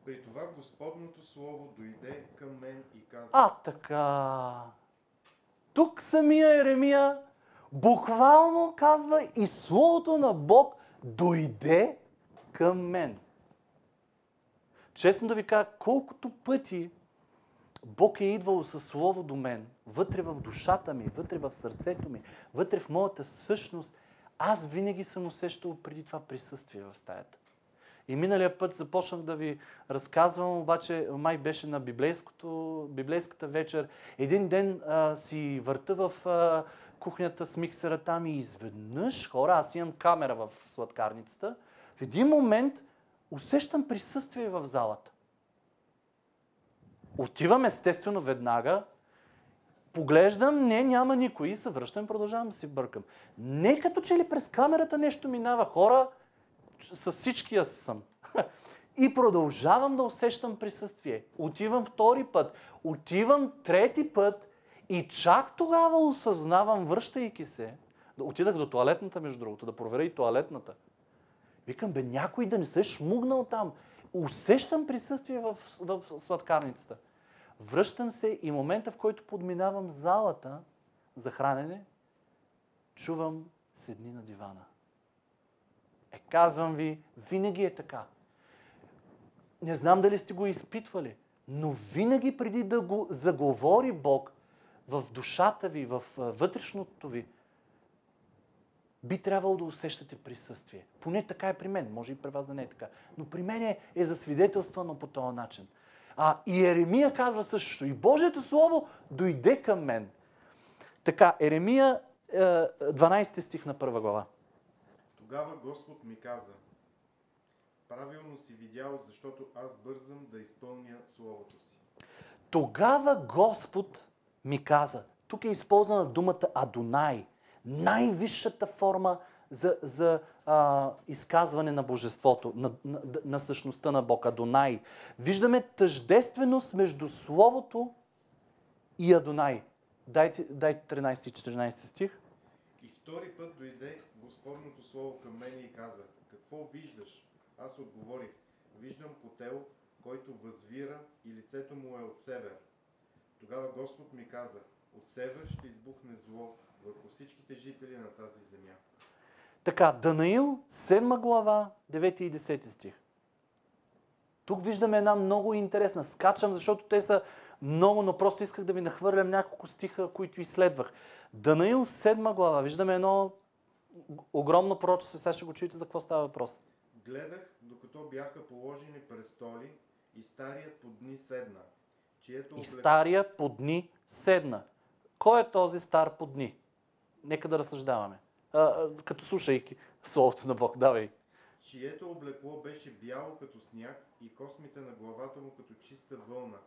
При това Господното Слово дойде към мен и каза... А, така! Тук самия Еремия буквално казва, и Словото на Бог дойде към мен. Честно да ви кажа, колкото пъти Бог е идвал със Слово до мен, вътре в душата ми, вътре в сърцето ми, вътре в моята същност, аз винаги съм усещал преди това присъствие в стаята. И миналия път започнах да ви разказвам, обаче май беше на библейската вечер. Един ден си върта в кухнята с миксера там и изведнъж, хора, аз имам камера в сладкарницата, в един момент усещам присъствие в залата. Отивам естествено веднага, поглеждам, няма никой и се връщам, продължавам да си бъркам. Не като че ли през камерата нещо минава, хора, с всичкия съм. И продължавам да усещам присъствие. Отивам втори път, отивам трети път и чак тогава осъзнавам, връщайки се Отидах до тоалетната, между другото, да проверя и тоалетната. Викам, бе, някой да не се е шмугнал там. Усещам присъствие в сладкарницата. Връщам се и момента, в който подминавам залата за хранене, чувам седни на дивана. Е, казвам ви, винаги е така. Не знам дали сте го изпитвали, но винаги преди да го заговори Бог в душата ви, в вътрешното ви, би трябвало да усещате присъствие. Поне така е при мен, може и при вас да не е така. Но при мен е засвидетелствано по този начин. А Еремия казва същото. И Божието Слово дойде към мен. Така, Еремия 12 стих на първа глава. Тогава Господ ми каза: правилно си видял, защото аз бързам да изпълня Словото си. Тогава Господ ми каза. Тук е използвана думата Адонай. Най-висшата форма за изказване на божеството, на същността на Бог, Адонай. Виждаме тъждественост между Словото и Адонай. Дайте 13 и 14 стих. И втори път дойде Господното Слово към мен и каза: какво виждаш? Аз отговорих: виждам котел, който възвира и лицето му е от север. Тогава Господ ми каза: от север ще избухне зло върху всичките жители на тази земя. Така, Данаил, 7 глава, 9 и 10 стих. Тук виждаме една много интересна. Скачам, защото те са много, но просто исках да ви нахвърлям няколко стиха, които изследвах. Данаил, 7 глава. Виждаме едно огромно пророчество. Сега ще го чуете за какво става въпрос. Гледах, докато бяха положени престоли, и старият по дни седна. И стария по дни седна. Кой е този стар по дни? Нека да разсъждаваме. Като слушайки Словото на Бог, давай. Чието облекло беше бяло като сняг и космите на главата му като чиста вълна,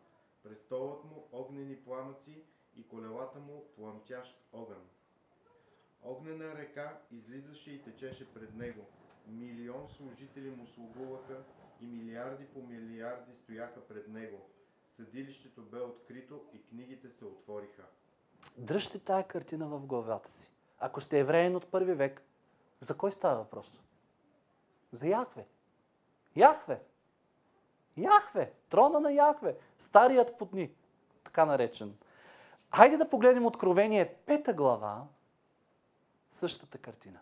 престолът му огнени пламъци и колелата му пламтящ огън. Огнена река излизаше и течеше пред него. Милион служители му слугуваха и милиарди по милиарди стояха пред него. Съдилището бе открито и книгите се отвориха. Дръжте тая картина в главата си. Ако сте евреин от първи век, за кой става въпрос? За Яхве. Яхве. Трона на Яхве. Старият по дни, така наречен. Хайде да погледнем Откровение 5 глава. Същата картина.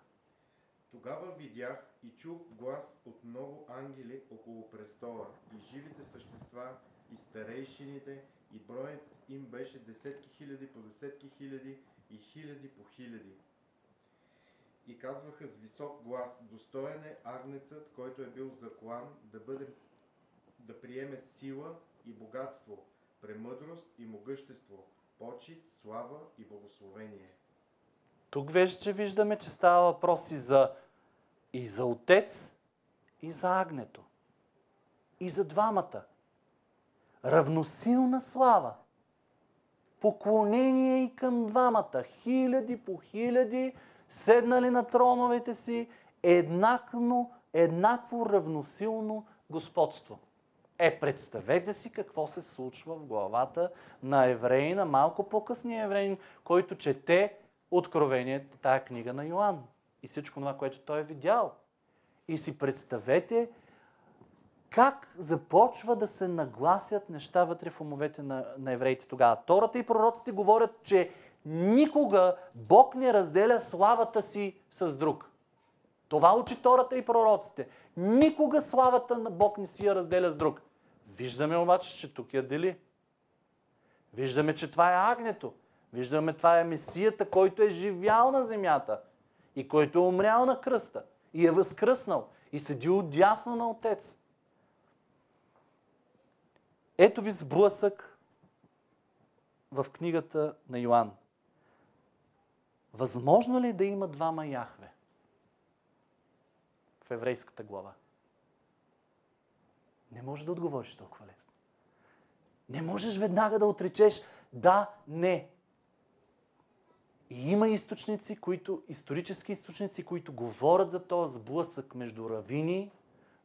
Тогава видях и чух глас от много ангели около престола и живите същества и старейшините, и броят им беше десетки хиляди по десетки хиляди и хиляди по хиляди. И казваха с висок глас: достоен е агнецът, който е бил заклан, да приеме сила и богатство, премъдрост и могъщество, почит, слава и благословение. Тук вече виждаме, че става въпрос и за Отец, и за агнето. И за двамата. Равносилна слава. Поклонение и към двамата. Хиляди по хиляди, седнали на троновете си, еднакво равносилно господство. Представете си какво се случва в главата на евреина, малко по-късния евреин, който чете Откровението, тая книга на Йоан и всичко това, което той е видял. И си представете как започва да се нагласят неща вътре в умовете на евреите тогава. Тората и пророците говорят, че никога Бог не разделя славата си с друг. Това учи Тората и пророците. Никога славата на Бог не си я разделя с друг. Виждаме обаче, че тук я дели. Виждаме, че това е агнето. Виждаме, това е Месията, който е живял на земята и който е умрял на кръста и е възкръснал и седи отдясно на Отец. Ето ви сблъсък в книгата на Йоан. Възможно ли да има двама Яхве? В еврейската глава. Не можеш да отговориш толкова лесно. Не можеш веднага да отречеш да, не. И има исторически източници, които говорят за този сблъсък между равини,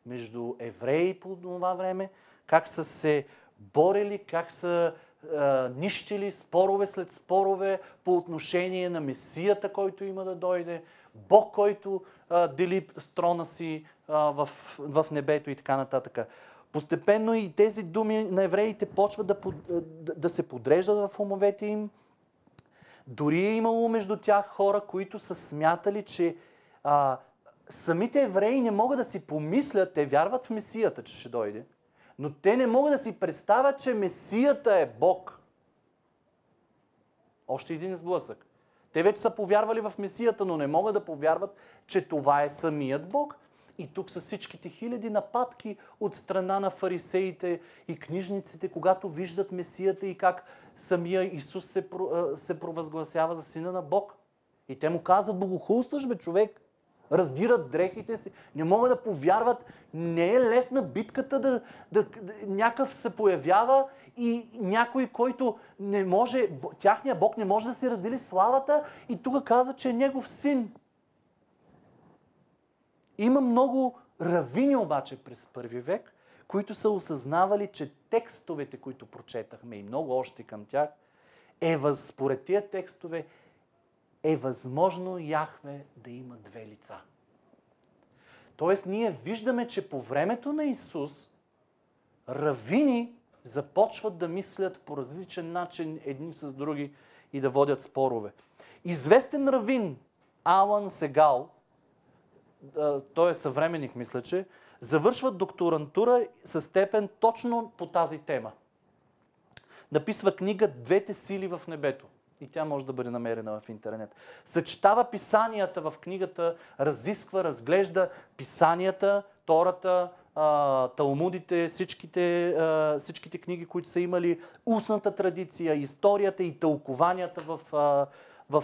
между евреи по това време, как са се борили, как са нищили спорове след спорове по отношение на Месията, който има да дойде, Бог, който дели трона си в небето и така нататък. Постепенно и тези думи на евреите почват да се подреждат в умовете им. Дори е имало между тях хора, които са смятали, че самите евреи не могат да си помислят, те вярват в Месията, че ще дойде, но те не могат да си представят, че Месията е Бог. Още един сблъсък. Те вече са повярвали в Месията, но не могат да повярват, че това е самият Бог. И тук са всичките хиляди нападки от страна на фарисеите и книжниците, когато виждат Месията и как самия Исус се провъзгласява за Сина на Бог. И те му казват: богохулстваш, бе, човек. Раздират дрехите си, не могат да повярват, не е лесна битката да някакъв се появява и някой, който не може, тяхния Бог не може да си раздели славата и тук казва, че е негов син. Има много равини обаче през първи век, които са осъзнавали, че текстовете, които прочетахме и много още към тях, според тия текстове е възможно Яхве да има две лица. Тоест ние виждаме, че по времето на Исус равини започват да мислят по различен начин едни с други и да водят спорове. Известен равин Алан Сегал, той е съвременник, мисля, че завършва докторантура със степен точно по тази тема. Написва книга "Двете сили в небето" и тя може да бъде намерена в интернет. Съчетава писанията в книгата, разисква, разглежда писанията, Тората, Талмудите, всичките книги, които са имали, устната традиция, историята и тълкованията в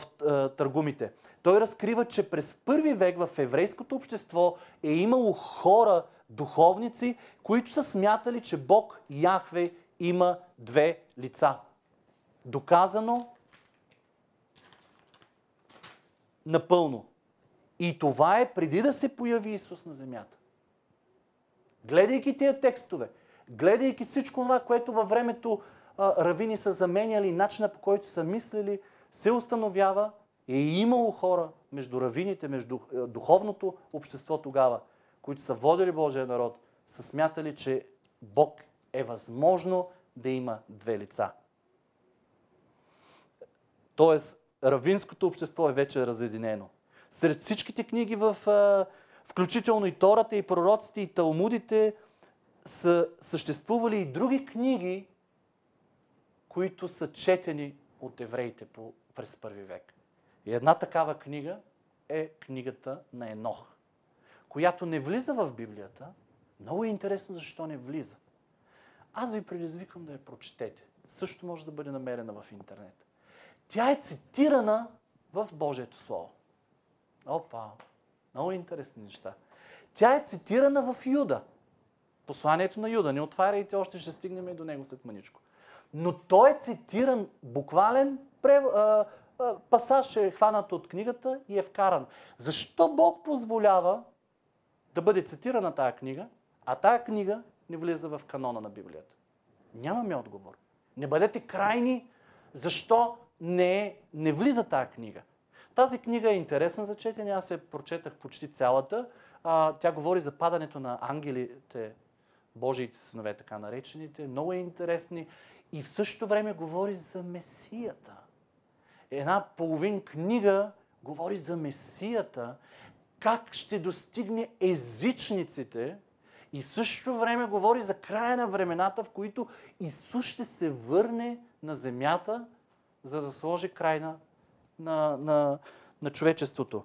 търгумите. Той разкрива, че през първи век в еврейското общество е имало хора, духовници, които са смятали, че Бог Яхве има две лица. Доказано напълно. И това е преди да се появи Исус на земята. Гледайки тия текстове, гледайки всичко това, което във времето равини са заменяли, начина по който са мислили, се установява, е имало хора между равините, между духовното общество тогава, които са водили Божия народ, са смятали, че Бог е възможно да има две лица. Тоест, равинското общество е вече разединено. Сред всичките книги, включително и Тората, и пророците, и Талмудите, са съществували и други книги, които са четени от евреите през първи век. И една такава книга е книгата на Енох, която не влиза в Библията. Много е интересно защо не влиза. Аз ви предизвиквам да я прочетете. Също може да бъде намерена в интернет. Тя е цитирана в Божието Слово. Опа! Много интересни неща. Тя е цитирана в Юда. Посланието на Юда. Не отваряйте, още ще стигнем и до него след мъничко. Но той е цитиран, буквален пасаж е хванат от книгата и е вкаран. Защо Бог позволява да бъде цитирана тая книга, а тая книга не влиза в канона на Библията? Нямаме отговор. Не бъдете крайни. Защо не влиза тая книга? Тази книга е интересна за четене. Аз я прочетах почти цялата. Тя говори за падането на ангелите, Божиите синове, така наречените. Много е интересни. И в същото време говори за Месията. Една половин книга говори за Месията, как ще достигне езичниците и в същото време говори за края на времената, в които Исус ще се върне на земята, за да сложи край на човечеството.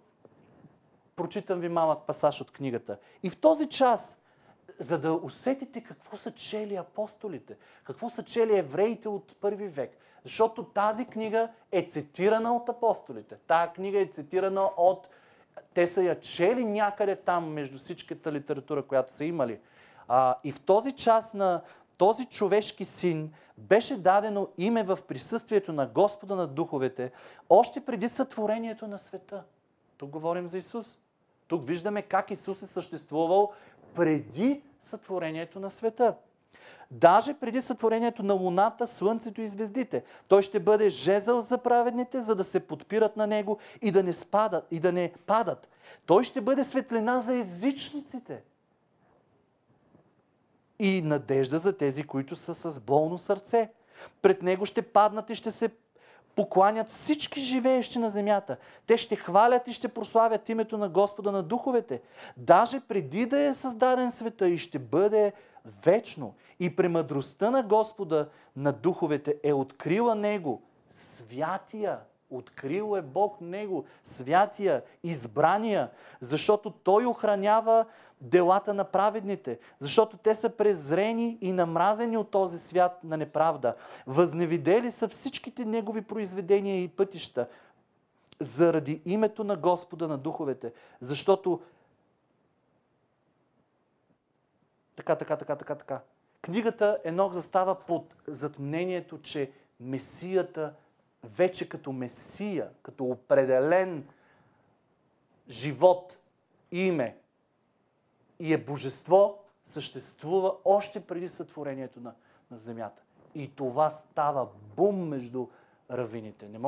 Прочитам ви малък пасаж от книгата. И в този час, за да усетите какво са чели апостолите, какво са чели евреите от първи век, защото тази книга е цитирана от апостолите. Тая книга е цитирана от... Те са я чели някъде там, между всичката литература, която са имали. И в този час на този човешки син беше дадено име в присъствието на Господа на духовете, още преди сътворението на света. Тук говорим за Исус. Тук виждаме как Исус е съществувал преди сътворението на света. Даже преди сътворението на луната, слънцето и звездите. Той ще бъде жезъл за праведните, за да се подпират на него и да не спадат, и да не падат. Той ще бъде светлина за езичниците и надежда за тези, които са с болно сърце. Пред него ще паднат и ще се покланят всички живеещи на земята. Те ще хвалят и ще прославят името на Господа на духовете, даже преди да е създаден света, и ще бъде вечно. И премъдростта на Господа на духовете е открила Него, святия. Открил е Бог Него, святия, избрания, защото Той охранява делата на праведните, защото те са презрени и намразени от този свят на неправда. Възневидели са всичките Негови произведения и пътища заради името на Господа на духовете, защото така. Книгата Енох застава зад мнението, че Месията вече като Месия, като определен живот, име и е божество, съществува още преди сътворението на земята. И това става бум между равините. Не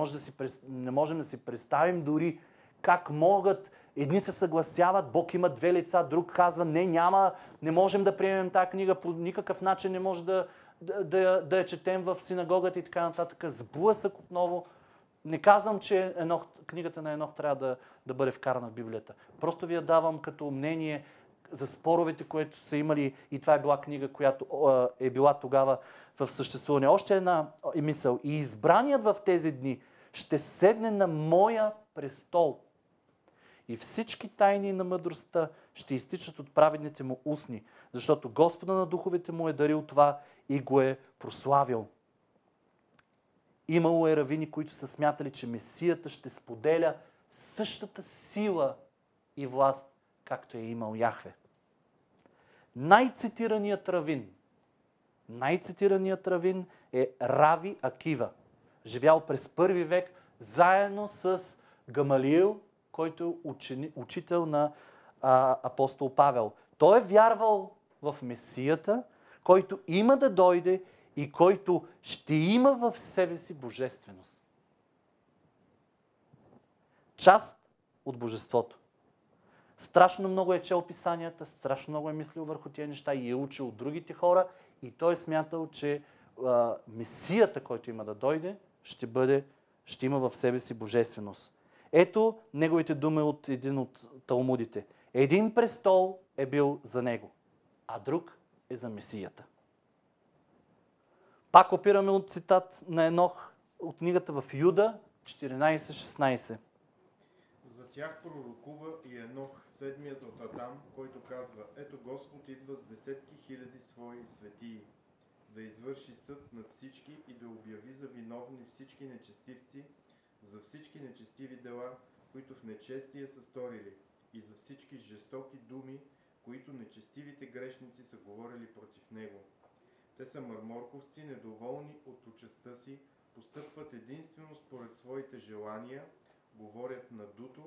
можем да си представим дори как могат. Едни се съгласяват, Бог има две лица, друг казва, не, няма, не можем да приемем тази книга, по никакъв начин не може да я четем в синагогата и така нататък. Сблъсък отново. Не казвам, че книгата на Енох трябва да бъде вкарана в Библията. Просто ви я давам като мнение за споровете, които са имали, и това е била книга, която е била тогава в съществуване. Още една мисъл. И избраният в тези дни ще седне на моя престол. И всички тайни на мъдростта ще изтичат от праведните му устни, защото Господа на духовете му е дарил това и го е прославил. Имало е равини, които са смятали, че Месията ще споделя същата сила и власт, както е имал Яхве. Най-цитираният равин е Рави Акива, живял през първи век, заедно с Гамалиел, който е учител на апостол Павел. Той е вярвал в Месията, който има да дойде и който ще има в себе си божественост. Част от божеството. Страшно много е чел писанията, страшно много е мислил върху тия неща и е учил от другите хора, и той е смятал, че Месията, който има да дойде, ще има в себе си божественост. Ето неговите думи от един от талмудите. Един престол е бил за него, а друг е за Месията. Пак опираме от цитат на Енох от книгата в Юда 14:16. За тях пророкува и Енох, седмият от Адам, който казва: ето Господ идва с десетки хиляди свои светии, да извърши съд над всички и да обяви за виновни всички нечестивци, за всички нечестиви дела, които в нечестие са сторили, и за всички жестоки думи, които нечестивите грешници са говорили против него. Те са мърморковци, недоволни от участта си, постъпват единствено според своите желания, говорят надуто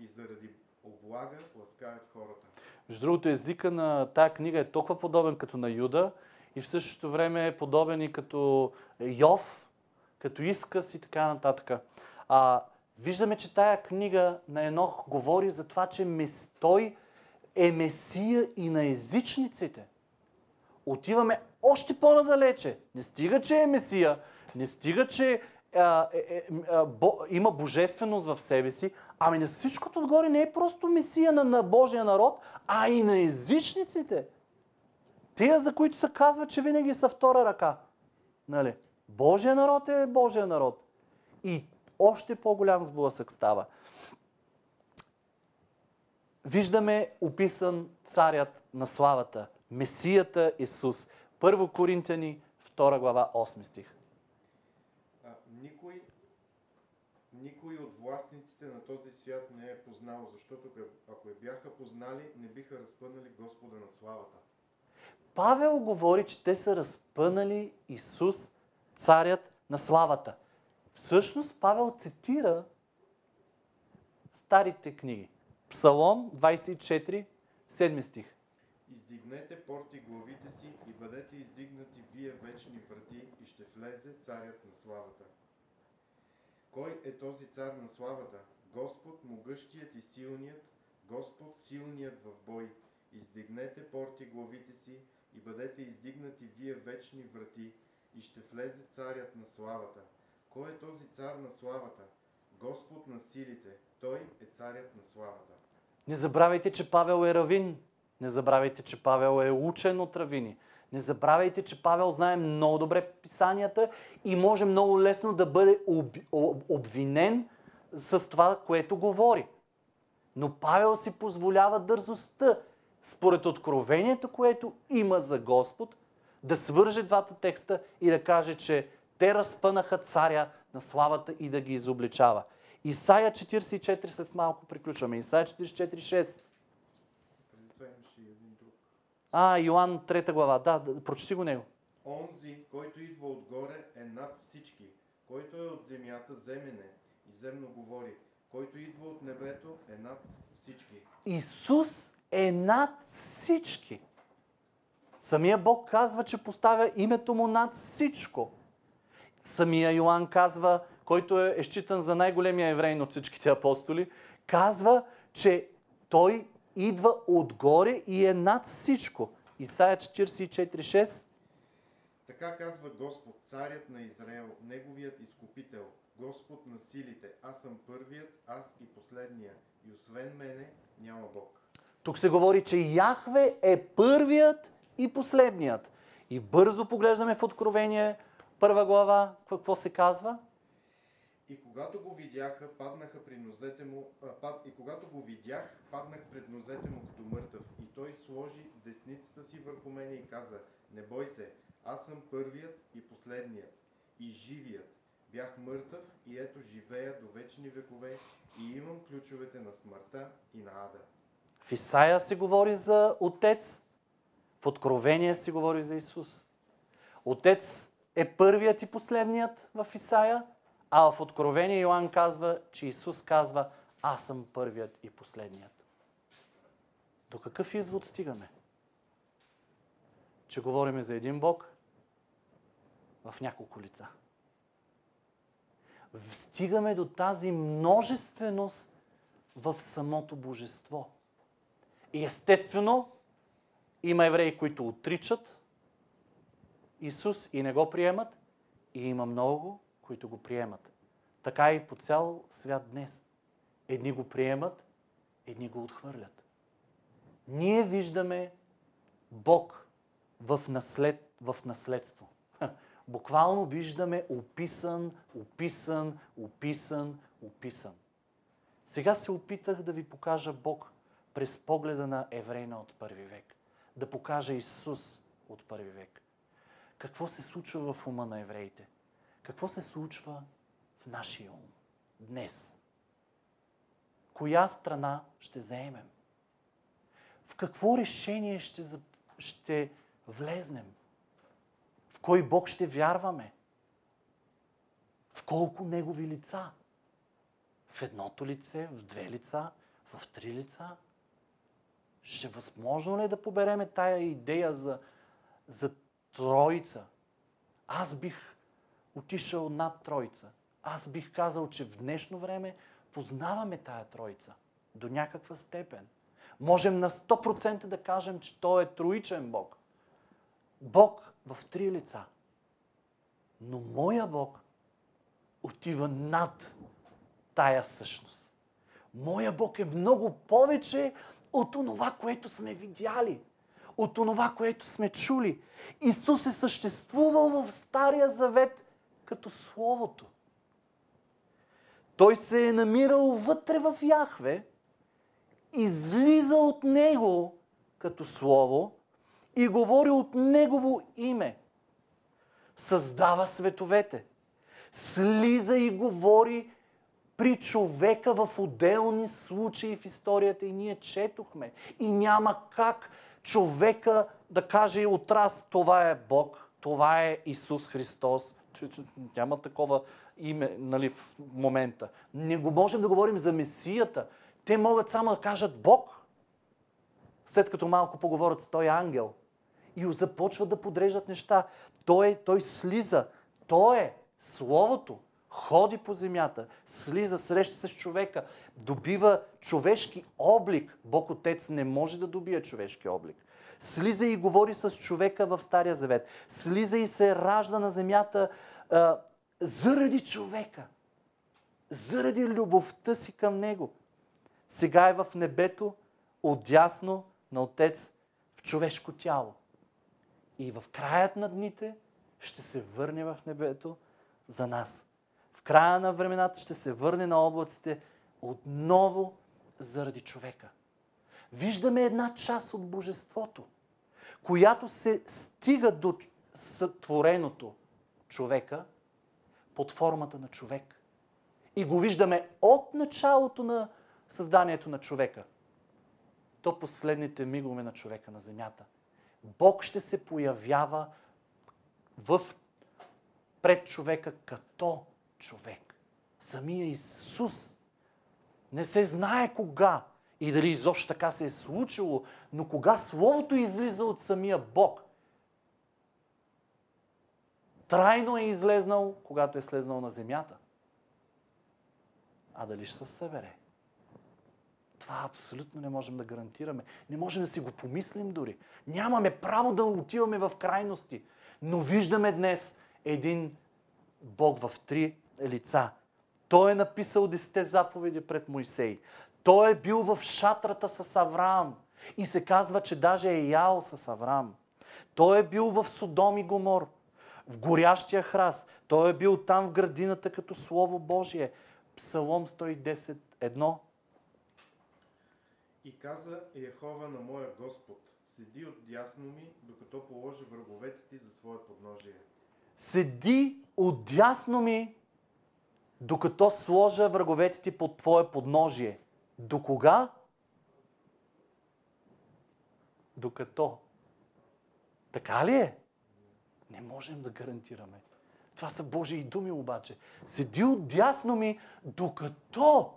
и заради облага ласкаят хората. Между другото, езика на тая книга е толкова подобен като на Юда и в същото време е подобен и като Йов, като Искъс и така нататък. Виждаме, че тая книга на Енох говори за това, че той е Месия и на езичниците. Отиваме още по-надалече. Не стига, че е Месия, не стига, че има божественост в себе си, ами на всичкото отгоре не е просто Месия на Божия народ, а и на езичниците. Те, за които се казва, че винаги са втора ръка. Нали? Божия народ е Божия народ. И още по-голям сблъсък става. Виждаме описан царят на славата, Месията Исус. 1 Коринтяни, 2 глава, 8 стих. Никой от властниците на този свят не е познал, защото ако я бяха познали, не биха разпънали Господа на славата. Павел говори, че те са разпънали Исус, царят на славата. Всъщност Павел цитира старите книги. Псалом 24, 7 стих. Издигнете порти главите си и бъдете издигнати вие вечни врати и ще влезе царят на славата. Кой е този цар на славата? Господ могъщият и силният, Господ силният в бой. Издигнете порти главите си и бъдете издигнати вие вечни врати и ще влезе царят на славата. Кой е този цар на славата? Господ на силите, той е царят на славата. Не забравяйте, че Павел е равин. Не забравяйте, че Павел е учен от равини. Не забравяйте, че Павел знае много добре писанията и може много лесно да бъде обвинен с това, което говори. Но Павел си позволява дързостта, според откровението, което има за Господ, да свърже двата текста и да каже, че те разпънаха царя на славата и да ги изобличава. Исайя 44, след малко приключваме. Исайя 44:6. Йоан 3 глава. Да, прочети го него. Онзи, който идва отгоре, е над всички. Който е от земята, земене и земно говори. Който идва от небето, е над всички. Исус е над всички. Самия Бог казва, че поставя името му над всичко. Самия Йоан казва, който е считан за най-големия еврейн от всичките апостоли, казва, че той идва отгоре и е над всичко. Исайя 44:6. Така казва Господ, царят на Израил, неговият изкупител, Господ на силите. Аз съм първият, аз и последния. И освен мене няма Бог. Тук се говори, че Яхве е първият и последният. И бързо поглеждаме в Откровение, първа глава, какво се казва? И когато го видях, паднах пред нозете му като мъртъв. И той сложи десницата си върху мене и каза: не бой се, аз съм първият и последният и живият. Бях мъртъв и ето живея до вечни векове и имам ключовете на смъртта и на ада. В Исаия се говори за Отец, в Откровение се говори за Исус. Отец е първият и последният в Исаия, а в Откровение Йоан казва, че Исус казва: аз съм първият и последният. До какъв извод стигаме? Че говорим за един Бог в няколко лица. Стигаме до тази множественост в самото божество. И естествено, има евреи, които отричат Исус и не го приемат, и има много, които го приемат. Така и по цял свят днес. Едни го приемат, едни го отхвърлят. Ние виждаме Бог в наследство. Буквално виждаме описан. Сега се опитах да ви покажа Бог през погледа на еврейна от първи век. Да покажа Исус от първи век. Какво се случва в ума на евреите? Какво се случва в нашия ум днес? Коя страна ще заемем? В какво решение ще влезнем? В кой Бог ще вярваме? В колко негови лица? В едното лице, в две лица, в три лица? Ще възможно ли да побереме тая идея за троица? Аз бих отишъл над троица. Аз бих казал, че в днешно време познаваме тая троица до някаква степен. Можем на 100% да кажем, че той е троичен Бог. Бог в три лица. Но моя Бог отива над тая същност. Моя Бог е много повече от онова, което сме видяли, от онова, което сме чули. Исус е съществувал в Стария Завет като Словото. Той се е намирал вътре в Яхве, излиза от Него като Слово и говори от Негово име. Създава световете, слиза и говори при човека в отделни случаи в историята и ние четохме. И няма как човека да каже от раз: това е Бог, това е Исус Христос. Няма такова име, нали, в момента. Не можем да говорим за Месията. Те могат само да кажат Бог. След като малко поговорят с този ангел и започват да подреждат неща. Той слиза. Той е Словото. Ходи по земята, слиза, среща се с човека, добива човешки облик. Бог Отец не може да добие човешки облик. Слиза и говори с човека в Стария Завет. Слиза и се ражда на земята заради човека. Заради любовта си към него. Сега е в небето, отдясно на Отец в човешко тяло. И в краят на дните ще се върне в небето за нас. В края на времената ще се върне на облаците отново заради човека. Виждаме една част от Божеството, която се стига до сътвореното човека под формата на човек. И го виждаме от началото на създанието на човека до последните мигове на човека на земята. Бог ще се появява пред човека като човек. Самия Исус не се знае кога и дали изобщо така се е случило, но кога Словото излиза от самия Бог, трайно е излезнал, когато е слезнал на земята. А дали ще се събере? Това абсолютно не можем да гарантираме. Не можем да си го помислим дори. Нямаме право да отиваме в крайности. Но виждаме днес един Бог в три лица. Той е написал 10 заповеди пред Моисей. Той е бил в шатрата с Авраам. И се казва, че даже е ял с Авраам. Той е бил в Содом и Гомор, в горящия храст. Той е бил там в градината като Слово Божие. Псалом 110:1. И каза Яхова на моя Господ: седи отдясно ми, докато положи враговете ти за твое подножие. Седи отдясно ми, докато сложа враговете ти под твое подножие. До кога? Докато. Така ли е? Не можем да гарантираме. Това са Божии думи обаче. Седи отдясно ми, докато.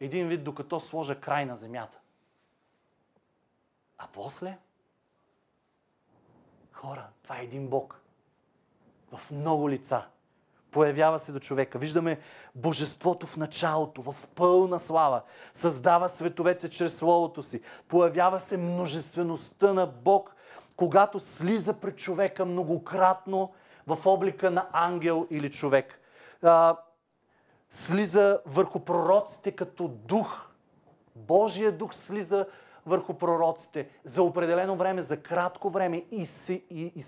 Един вид, докато сложа край на земята. А после? Хора, това е един Бог. В много лица. Появява се до човека. Виждаме Божеството в началото, в пълна слава. Създава световете чрез Словото си. Появява се множествеността на Бог, когато слиза пред човека многократно в облика на ангел или човек. Слиза върху пророците като дух. Божия дух слиза върху пророците за определено време, за кратко време и се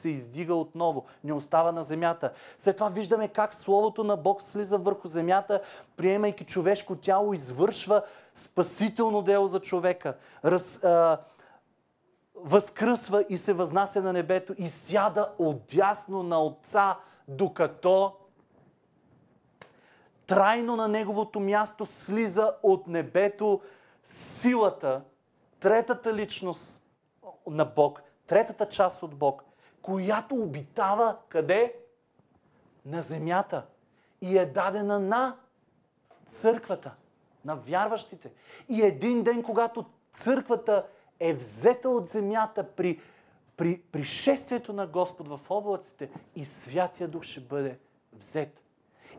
издига отново. Не остава на земята. След това виждаме как Словото на Бог слиза върху земята, приемайки човешко тяло, извършва спасително дело за човека. Възкръсва и се възнася на небето и сяда отдясно на Отца, докато трайно на неговото място слиза от небето силата, третата личност на Бог, третата част от Бог, която обитава къде? На земята. И е дадена на църквата, на вярващите. И един ден, когато църквата е взета от земята при пришествието на Господ в облаците, и Святия Дух ще бъде взет.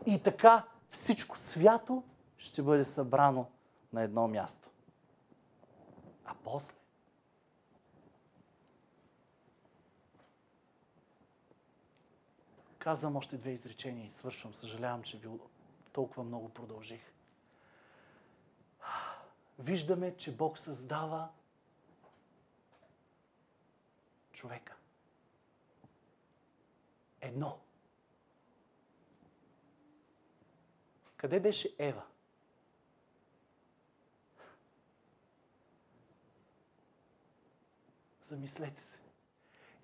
И така всичко свято ще бъде събрано на едно място. А после? Казвам още две изречения и свършвам. Съжалявам, че ви толкова много продължих. Виждаме, че Бог създава човека. Едно. Къде беше Ева? Замислете се.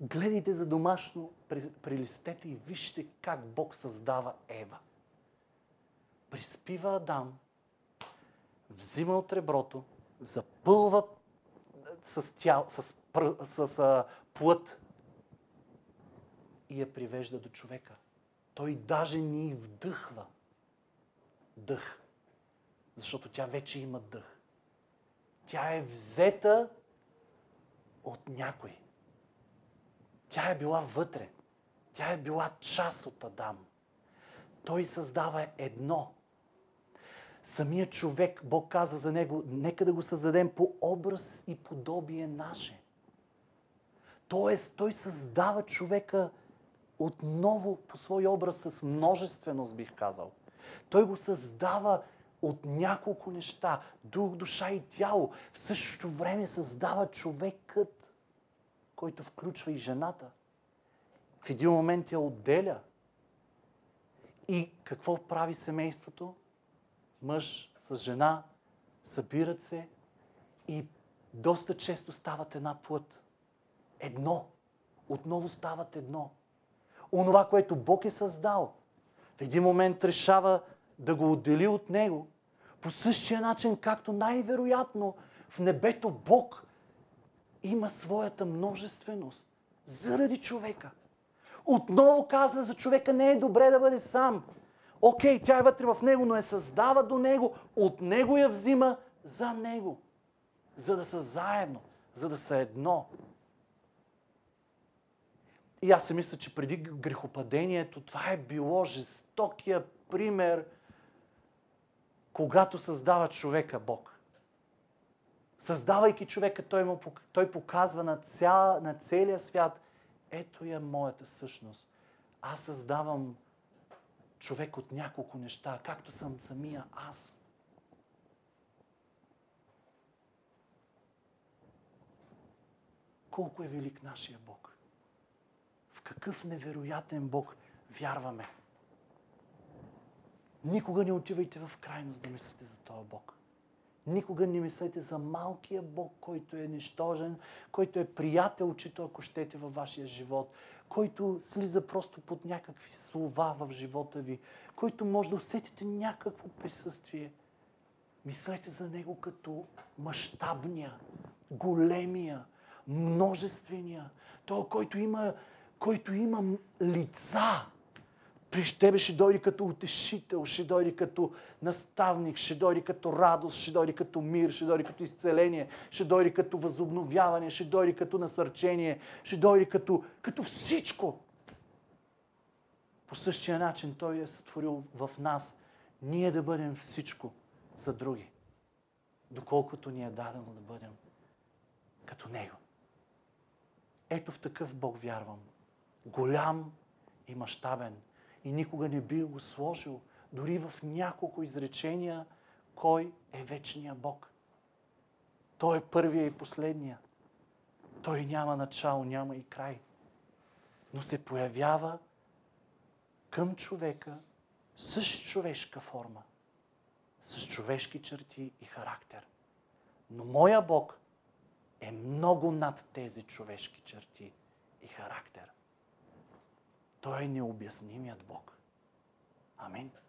Гледайте за домашно, прелистете и вижте как Бог създава Ева. Приспива Адам, взима от реброто, запълва с плът и я привежда до човека. Той даже не й вдъхва дъх, защото тя вече има дъх. Тя е взета от някой. Тя е била вътре. Тя е била част от Адам. Той създава едно. Самия човек, Бог казва за него, нека да го създадем по образ и подобие наше. Тоест, той създава човека отново по свой образ с множественост, бих казал. Той го създава от няколко неща, дух, душа и тяло. В същото време създава човекът, който включва и жената. В един момент я отделя. И какво прави семейството? Мъж с жена събират се и доста често стават една плът. Едно. Отново стават едно. Онова, което Бог е създал, в един момент решава да го отдели от него. По същия начин, както най-вероятно в небето Бог има своята множественост заради човека. Отново казва за човека, не е добре да бъде сам. Окей, тя е вътре в него, но я създава до него, от него я взима за него. За да са заедно, за да са едно. И аз си мисля, че преди грехопадението това е било жестокия пример, когато създава човека Бог. Създавайки човека, той показва на целия свят, ето я моята същност. Аз създавам човек от няколко неща, както съм самия аз. Колко е велик нашия Бог? В какъв невероятен Бог вярваме? Никога не отивайте в крайност да мислите за този Бог. Никога не мислете за малкия Бог, който е нищожен, който е приятелчето, ако щете, във вашия живот, който слиза просто под някакви слова в живота ви, който може да усетите някакво присъствие. Мислете за него като мащабния, големия, множествения, той, който има лица. При тебе ще дойде като утешител, ще дойде като наставник, ще дойде като радост, ще дойде като мир, ще дойде като изцеление, ще дойде като възобновяване, ще дойде като насърчение, ще дойде като всичко. По същия начин Той е сътворил в нас ние да бъдем всичко за други, доколкото ни е дадено да бъдем като Него. Ето в такъв Бог вярвам. Голям и мащабен. И никога не би го сложил, дори в няколко изречения, кой е вечния Бог. Той е първия и последния. Той няма начало, няма и край. Но се появява към човека с човешка форма, с човешки черти и характер. Но моя Бог е много над тези човешки черти и характер. Той е необяснимият Бог. Амин.